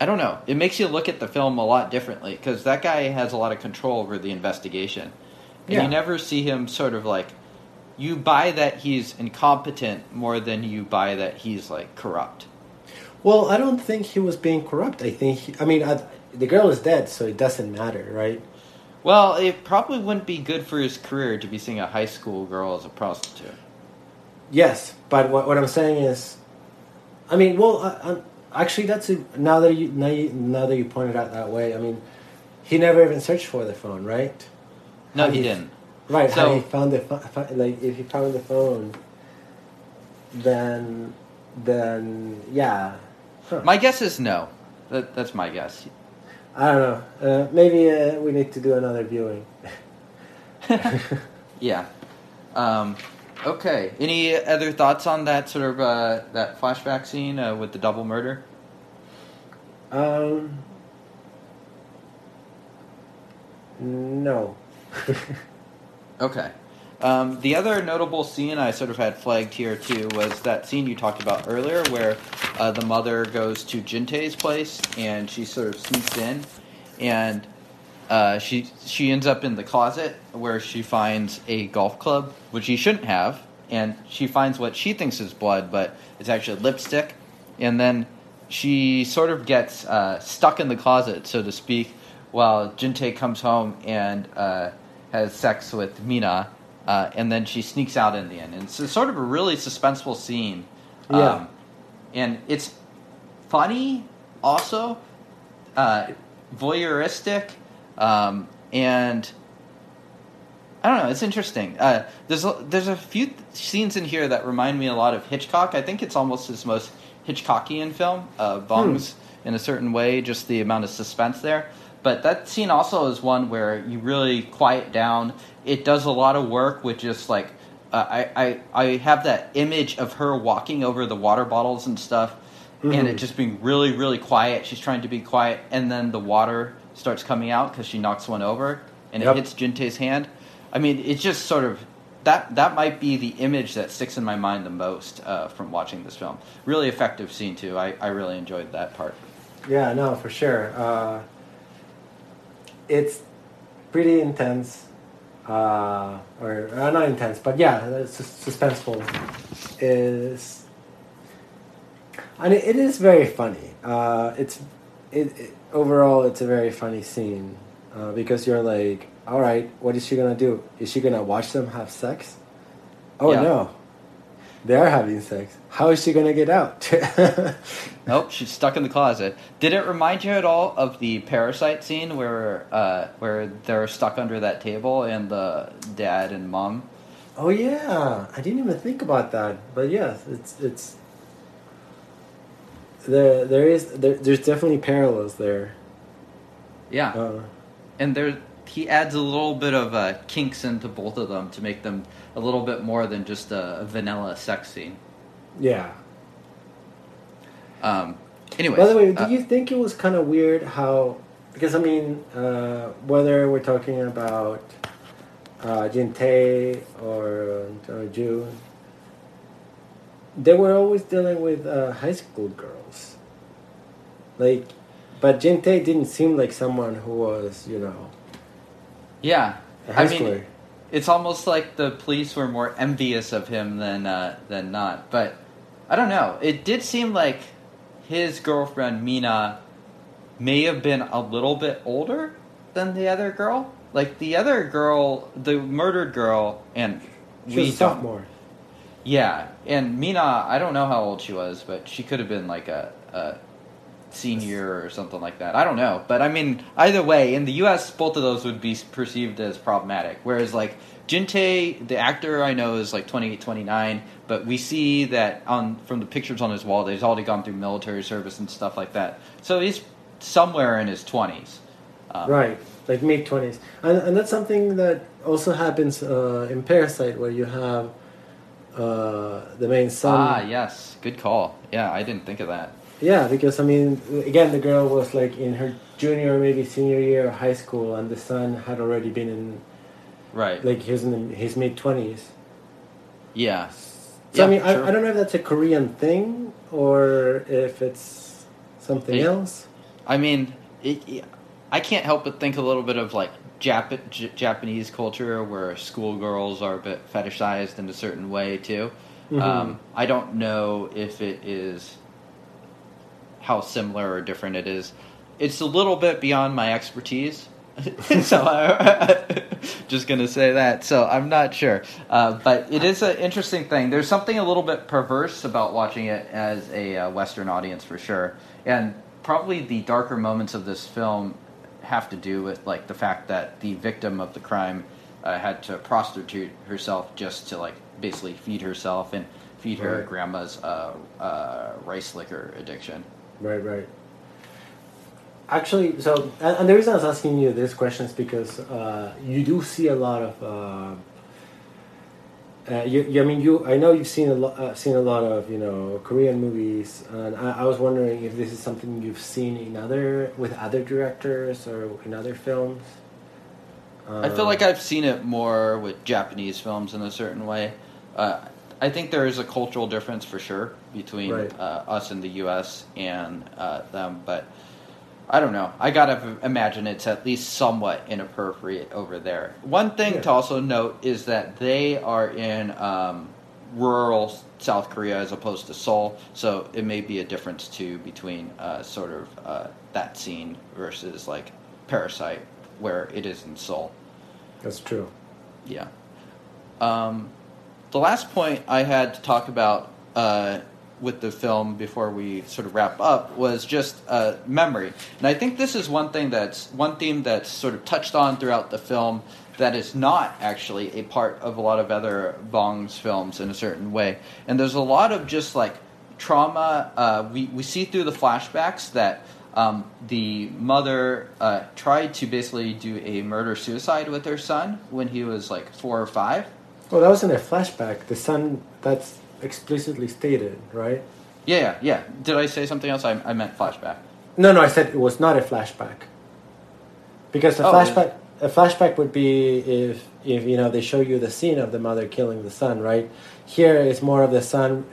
I don't know. It makes you look at the film a lot differently, because that guy has a lot of control over the investigation. And you never see him sort of like... You buy that he's incompetent more than you buy that he's, like, corrupt. Well, I don't think he was being corrupt. I think... the girl is dead, so it doesn't matter, right? Well, it probably wouldn't be good for his career to be seeing a high school girl as a prostitute. Yes, but what I'm saying is, I mean, well, actually, that's now that you pointed out that way. I mean, he never even searched for the phone, right? No, he didn't. Right, so how he found the phone? Like, if he found the phone, then yeah. Huh. My guess is no. That's my guess. I don't know. Maybe we need to do another viewing. Yeah. Okay. Any other thoughts on that sort of that flashback scene with the double murder? No. Okay. The other notable scene I sort of had flagged here too was that scene you talked about earlier, where the mother goes to Jin-tae's place and she sort of sneaks in, and she ends up in the closet where she finds a golf club, which she shouldn't have, and she finds what she thinks is blood, but it's actually lipstick, and then she sort of gets stuck in the closet, so to speak, while Jin-tae comes home and has sex with Mina. And then she sneaks out in the end. And it's sort of a really suspenseful scene. And it's funny also, voyeuristic, and I don't know, it's interesting. There's a few scenes in here that remind me a lot of Hitchcock. I think it's almost his most Hitchcockian film, Bong's in a certain way, just the amount of suspense there. But that scene also is one where you really quiet down. It does a lot of work with just, like, I have that image of her walking over the water bottles and stuff, and it just being really, really quiet. She's trying to be quiet, and then the water starts coming out because she knocks one over, and it hits Jin-tae's hand. I mean, it's just sort of, that might be the image that sticks in my mind the most from watching this film. Really effective scene, too. I really enjoyed that part. Yeah, no, for sure. It's pretty intense. or not intense, but yeah, suspenseful, is, and it is very funny. It's overall, it's a very funny scene, because you're like, all right, what is she gonna do? Is she gonna watch them have sex? Oh yeah. No, they're having sex. How is she gonna get out? Nope, she's stuck in the closet. Did it remind you at all of the Parasite scene where they're stuck under that table and the dad and mom? Oh yeah, I didn't even think about that. But yes, it's there's definitely parallels there. Yeah, and there he adds a little bit of kinks into both of them to make them a little bit more than just a vanilla sex scene. Yeah. Anyways. By the way, do you think it was kind of weird how... Because, I mean, whether we're talking about Jin-tae or June, they were always dealing with high school girls. Like, but Jin-tae didn't seem like someone who was, you know... Yeah. A high schooler. Mean, it's almost like the police were more envious of him than not. But I don't know. It did seem like his girlfriend, Mina, may have been a little bit older than the other girl. Like, the other girl, the murdered girl, and... She was a sophomore. Yeah. And Mina, I don't know how old she was, but she could have been like a senior or something like that. I don't know. But, I mean, either way, in the U.S., both of those would be perceived as problematic. Whereas, like, Jin-tae, the actor I know, is like 28, 29, but we see that from the pictures on his wall, that he's already gone through military service and stuff like that. So he's somewhere in his 20s. Right, like mid-20s. And that's something that also happens in Parasite, where you have the main son. Ah, yes, good call. Yeah, I didn't think of that. Yeah, because, I mean, again, the girl was, like, in her junior, maybe senior year of high school, and the son had already been in... Right. Like, he was in his mid-20s. Yeah. So, yeah, I mean, sure. I don't know if that's a Korean thing, or if it's something else. I mean, I can't help but think a little bit of, like, Japanese culture, where schoolgirls are a bit fetishized in a certain way, too. Mm-hmm. I don't know if it is... how similar or different it is. It's a little bit beyond my expertise. So I'm just going to say that. So I'm not sure. But it is an interesting thing. There's something a little bit perverse about watching it as a Western audience for sure. And probably the darker moments of this film have to do with like the fact that the victim of the crime had to prostitute herself just to like basically feed herself and feed her grandma's rice liquor addiction. Right. Actually, so... And the reason I was asking you this question is because you do see a lot of... I know you've seen a lot of, you know, Korean movies, and I was wondering if this is something you've seen with other directors or in other films. I feel like I've seen it more with Japanese films in a certain way. I think there is a cultural difference for sure between us in the U.S. and them, but I don't know. I gotta imagine it's at least somewhat inappropriate over there. One thing to also note is that they are in rural South Korea as opposed to Seoul, so it may be a difference too between sort of that scene versus like Parasite, where it is in Seoul. That's true. Yeah. The last point I had to talk about with the film before we sort of wrap up was just memory. And I think this is one theme that's sort of touched on throughout the film that is not actually a part of a lot of other Bong's films in a certain way. And there's a lot of just like trauma. We see through the flashbacks that the mother tried to basically do a murder-suicide with her son when he was like 4 or 5. Well, that was in a flashback. The son, that's explicitly stated, right? Yeah. Did I say something else? I meant flashback. No, I said it was not a flashback. Because a flashback would be if you know, they show you the scene of the mother killing the son, right? Here is more of the son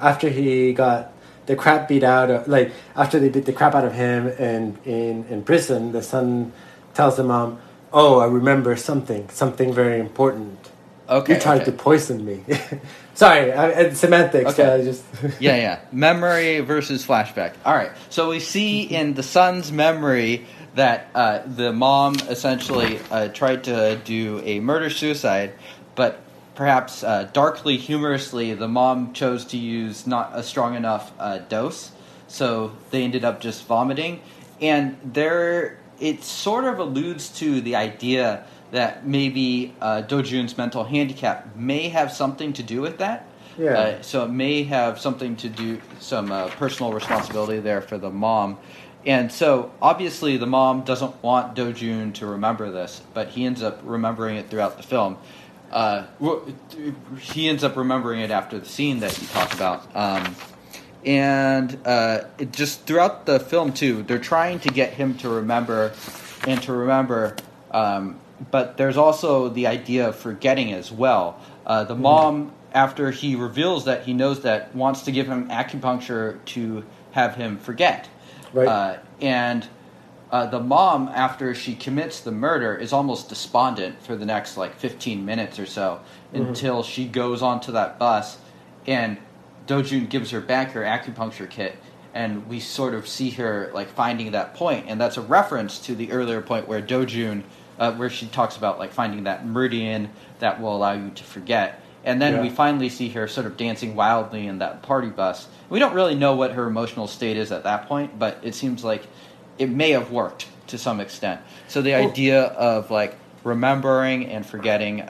after he got the crap beat out of, like, after they beat the crap out of him and in prison, the son tells the mom, oh, I remember something very important. Okay. You tried to poison me. Sorry, semantics. Okay. Yeah. Memory versus flashback. All right. So we see in the son's memory that the mom essentially tried to do a murder-suicide, but perhaps darkly, humorously, the mom chose to use not a strong enough dose, so they ended up just vomiting. And there, it sort of alludes to the idea that maybe Do-joon's mental handicap may have something to do with that. Yeah. So it may have something to do, some personal responsibility there for the mom. And so, obviously, the mom doesn't want Do-joon to remember this, but he ends up remembering it throughout the film. He ends up remembering it after the scene that you talked about. It just throughout the film, too, they're trying to get him to remember and to remember. But there's also the idea of forgetting as well. The mom, after he reveals that he knows that, wants to give him acupuncture to have him forget. Right. The mom, after she commits the murder, is almost despondent for the next, 15 minutes or so until she goes onto that bus, and Do-joon gives her back her acupuncture kit, and we sort of see her, finding that point, and that's a reference to the earlier point where Do-joon, where she talks about, finding that meridian that will allow you to forget. And then we finally see her sort of dancing wildly in that party bus. We don't really know what her emotional state is at that point, but it seems like it may have worked to some extent. So the idea of, remembering and forgetting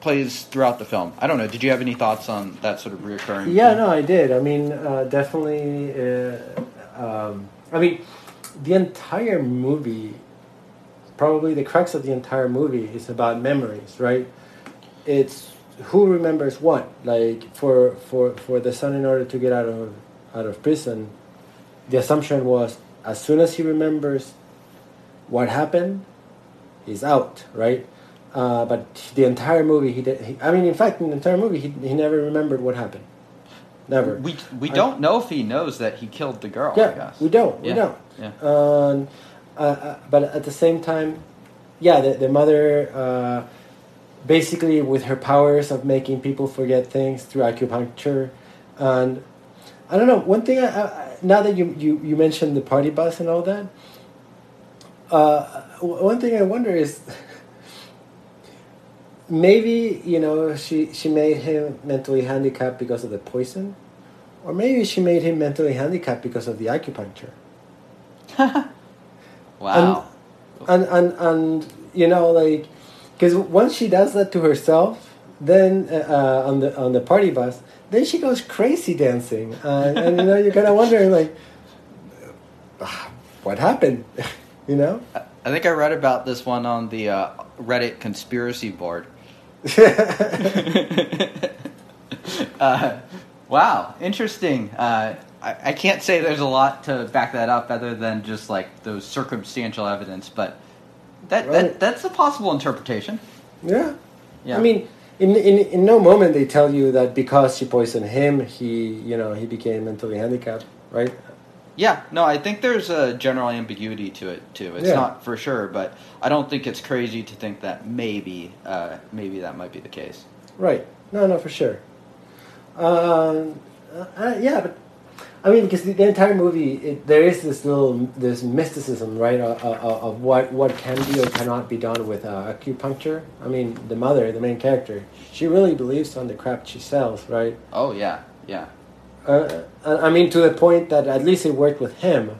plays throughout the film. I don't know. Did you have any thoughts on that sort of recurring? Yeah, no, I did. I mean, definitely the entire movie, probably the crux of the entire movie is about memories, right? It's who remembers what? For the son, in order to get out of prison, the assumption was as soon as he remembers what happened, he's out, right? But the entire movie, he never remembered what happened. Never. We don't know if he knows that he killed the girl. Yeah, I guess. We don't. Yeah. But at the same time, the mother. Basically, with her powers of making people forget things through acupuncture, and I don't know. One thing, now that you mentioned the party bus and all that, one thing I wonder is maybe she made him mentally handicapped because of the poison, or maybe she made him mentally handicapped because of the acupuncture. Wow. And because once she does that to herself, then on the party bus, then she goes crazy dancing, and you're kind of wondering what happened, I think I read about this one on the Reddit conspiracy board. Wow, interesting. I can't say there's a lot to back that up other than just those circumstantial evidence, but. That's a possible interpretation. Yeah. I mean, in no moment they tell you that because she poisoned him, he became mentally handicapped, right? Yeah. No, I think there's a general ambiguity to it too. It's not for sure, but I don't think it's crazy to think that maybe that might be the case. Right. No, for sure. But. I mean, because the entire movie, there is this mysticism, right, of what can be or cannot be done with acupuncture. I mean, the mother, the main character, she really believes on the crap she sells, right? Oh, yeah. I mean, to the point that at least it worked with him.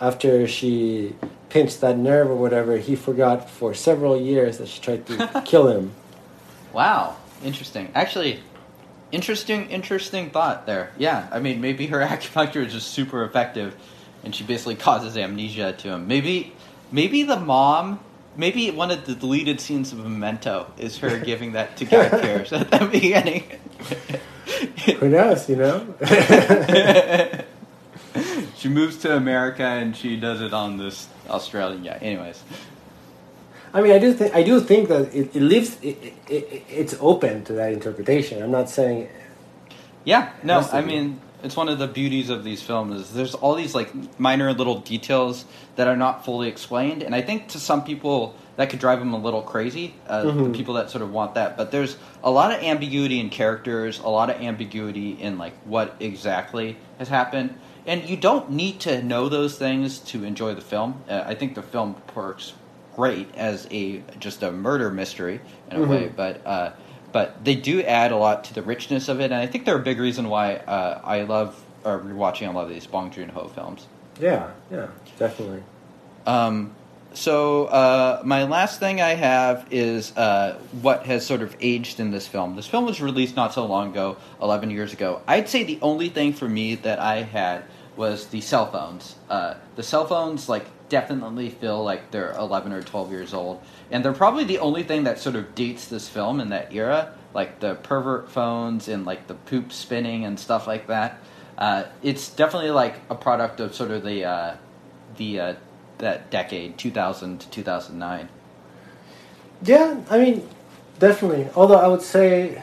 After she pinched that nerve or whatever, he forgot for several years that she tried to kill him. Wow, interesting. Actually... Interesting thought there. Yeah, I mean, maybe her acupuncture is just super effective, and she basically causes amnesia to him. Maybe the mom, maybe one of the deleted scenes of Memento is her giving that to Guy Pearce at the beginning. Who knows, She moves to America, and she does it on this Australian guy. Anyways. I mean, I do think that it leaves it's open to that interpretation. I'm not saying. Yeah, no. I mean, it's one of the beauties of these films is there's all these like minor little details that are not fully explained, and I think to some people that could drive them a little crazy, the people that sort of want that. But there's a lot of ambiguity in characters, a lot of ambiguity in like what exactly has happened, and you don't need to know those things to enjoy the film. I think the film works great as just a murder mystery in a way, but they do add a lot to the richness of it, and I think they're a big reason why I love rewatching a lot of these Bong Joon-ho films. Yeah, definitely. So my last thing I have is what has sort of aged in this film. This film was released not so long ago, 11 years ago. I'd say the only thing for me that I had was the cell phones. The cell phones, like, definitely feel like they're 11 or 12 years old. And they're probably the only thing that sort of dates this film in that era, like the pervert phones and like the poop spinning and stuff like that. It's definitely like a product of sort of the that decade, 2000 to 2009. Yeah, I mean, definitely. Although I would say,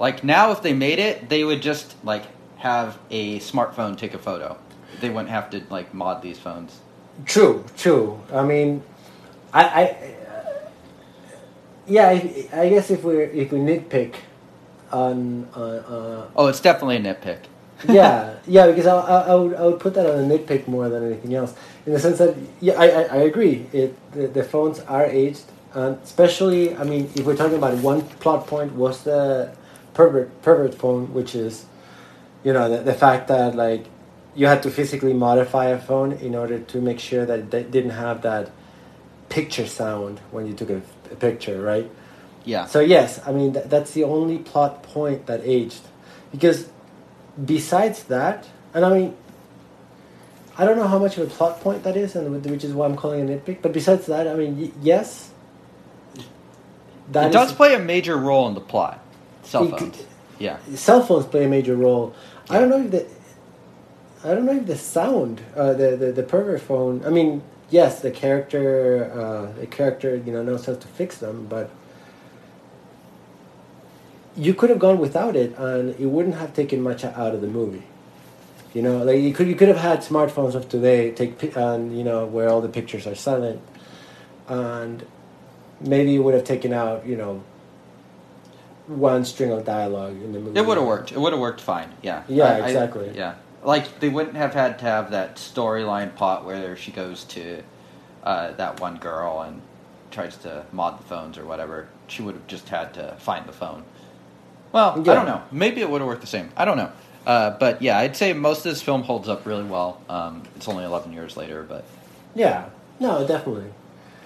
like, now if they made it, they would just like have a smartphone take a photo. They wouldn't have to like mod these phones. True. I mean, I guess if we nitpick on it's definitely a nitpick. yeah, because I would put that on a nitpick more than anything else, in the sense that I agree. The phones are aged, and especially, I mean, if we're talking about one plot point was the pervert phone, which is, you know, the fact that like you had to physically modify a phone in order to make sure that it didn't have that picture sound when you took a picture, right? Yeah. So yes, I mean, that's the only plot point that aged. Because besides that, and I mean, I don't know how much of a plot point that is, and which is why I'm calling it a nitpick, but besides that, I mean, yes. It does play a major role in the plot. Cell phones. Cell phones play a major role. Yeah. I don't know if the sound, the pervert phone. I mean, yes, the character, you know, knows how to fix them, but you could have gone without it, and it wouldn't have taken much out of the movie. You know, like you could have had smartphones of today where all the pictures are silent, and maybe it would have taken out, you know, one string of dialogue in the movie. It would have worked. It would have worked fine. Yeah. Yeah. Exactly. Like, they wouldn't have had to have that storyline plot where she goes to that one girl and tries to mod the phones or whatever. She would have just had to find the phone. Well, yeah. I don't know. Maybe it would have worked the same. I don't know. But, yeah, I'd say most of this film holds up really well. It's only 11 years later, but... Yeah. No, definitely.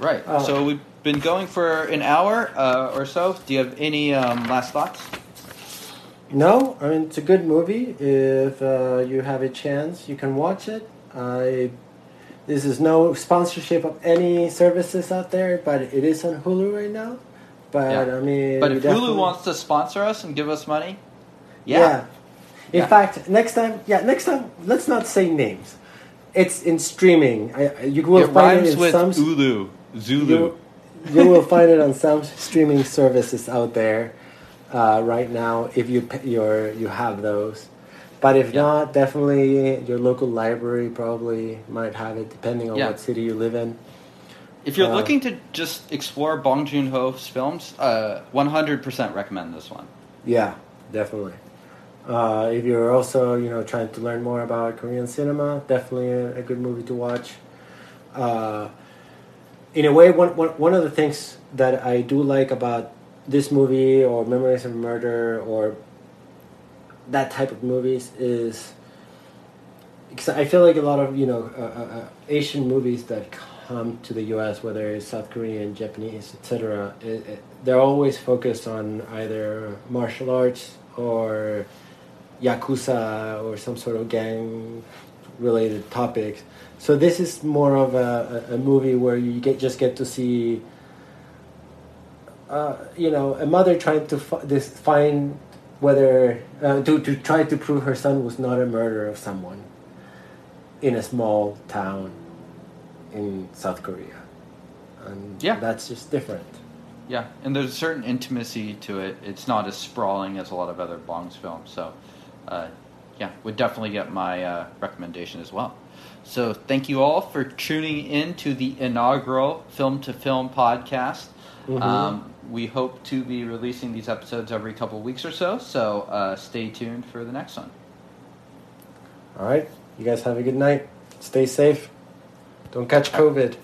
Right. So we've been going for an hour or so. Do you have any last thoughts? No, I mean, it's a good movie. If you have a chance, you can watch it. This is no sponsorship of any services out there, but it is on Hulu right now. But yeah. I mean, but if Hulu wants to sponsor us and give us money, in fact, next time, let's not say names. It's in streaming. You will find it in some Hulu, Zulu. You will find it on some streaming services out there. Right now, if you have those, but if not, definitely your local library probably might have it, depending on what city you live in. If you're looking to just explore Bong Joon-ho's films, 100% recommend this one. Yeah, definitely. If you're also trying to learn more about Korean cinema, definitely a good movie to watch. In a way, one of the things that I do like about this movie, or Memories of Murder, or that type of movies, is because I feel like a lot of Asian movies that come to the U.S., whether it's South Korean, Japanese, etc., they're always focused on either martial arts or yakuza or some sort of gang-related topics. So this is more of a movie where you get to see. A mother trying to find whether to try to prove her son was not a murderer of someone in a small town in South Korea, and that's just different. Yeah, and there's a certain intimacy to it. It's not as sprawling as a lot of other Bong's films, so yeah, would definitely get my recommendation as well. So thank you all for tuning in to the inaugural Film to Film podcast. Mm-hmm. We hope to be releasing these episodes every couple of weeks or so, so stay tuned for the next one. All right. You guys have a good night. Stay safe. Don't catch COVID.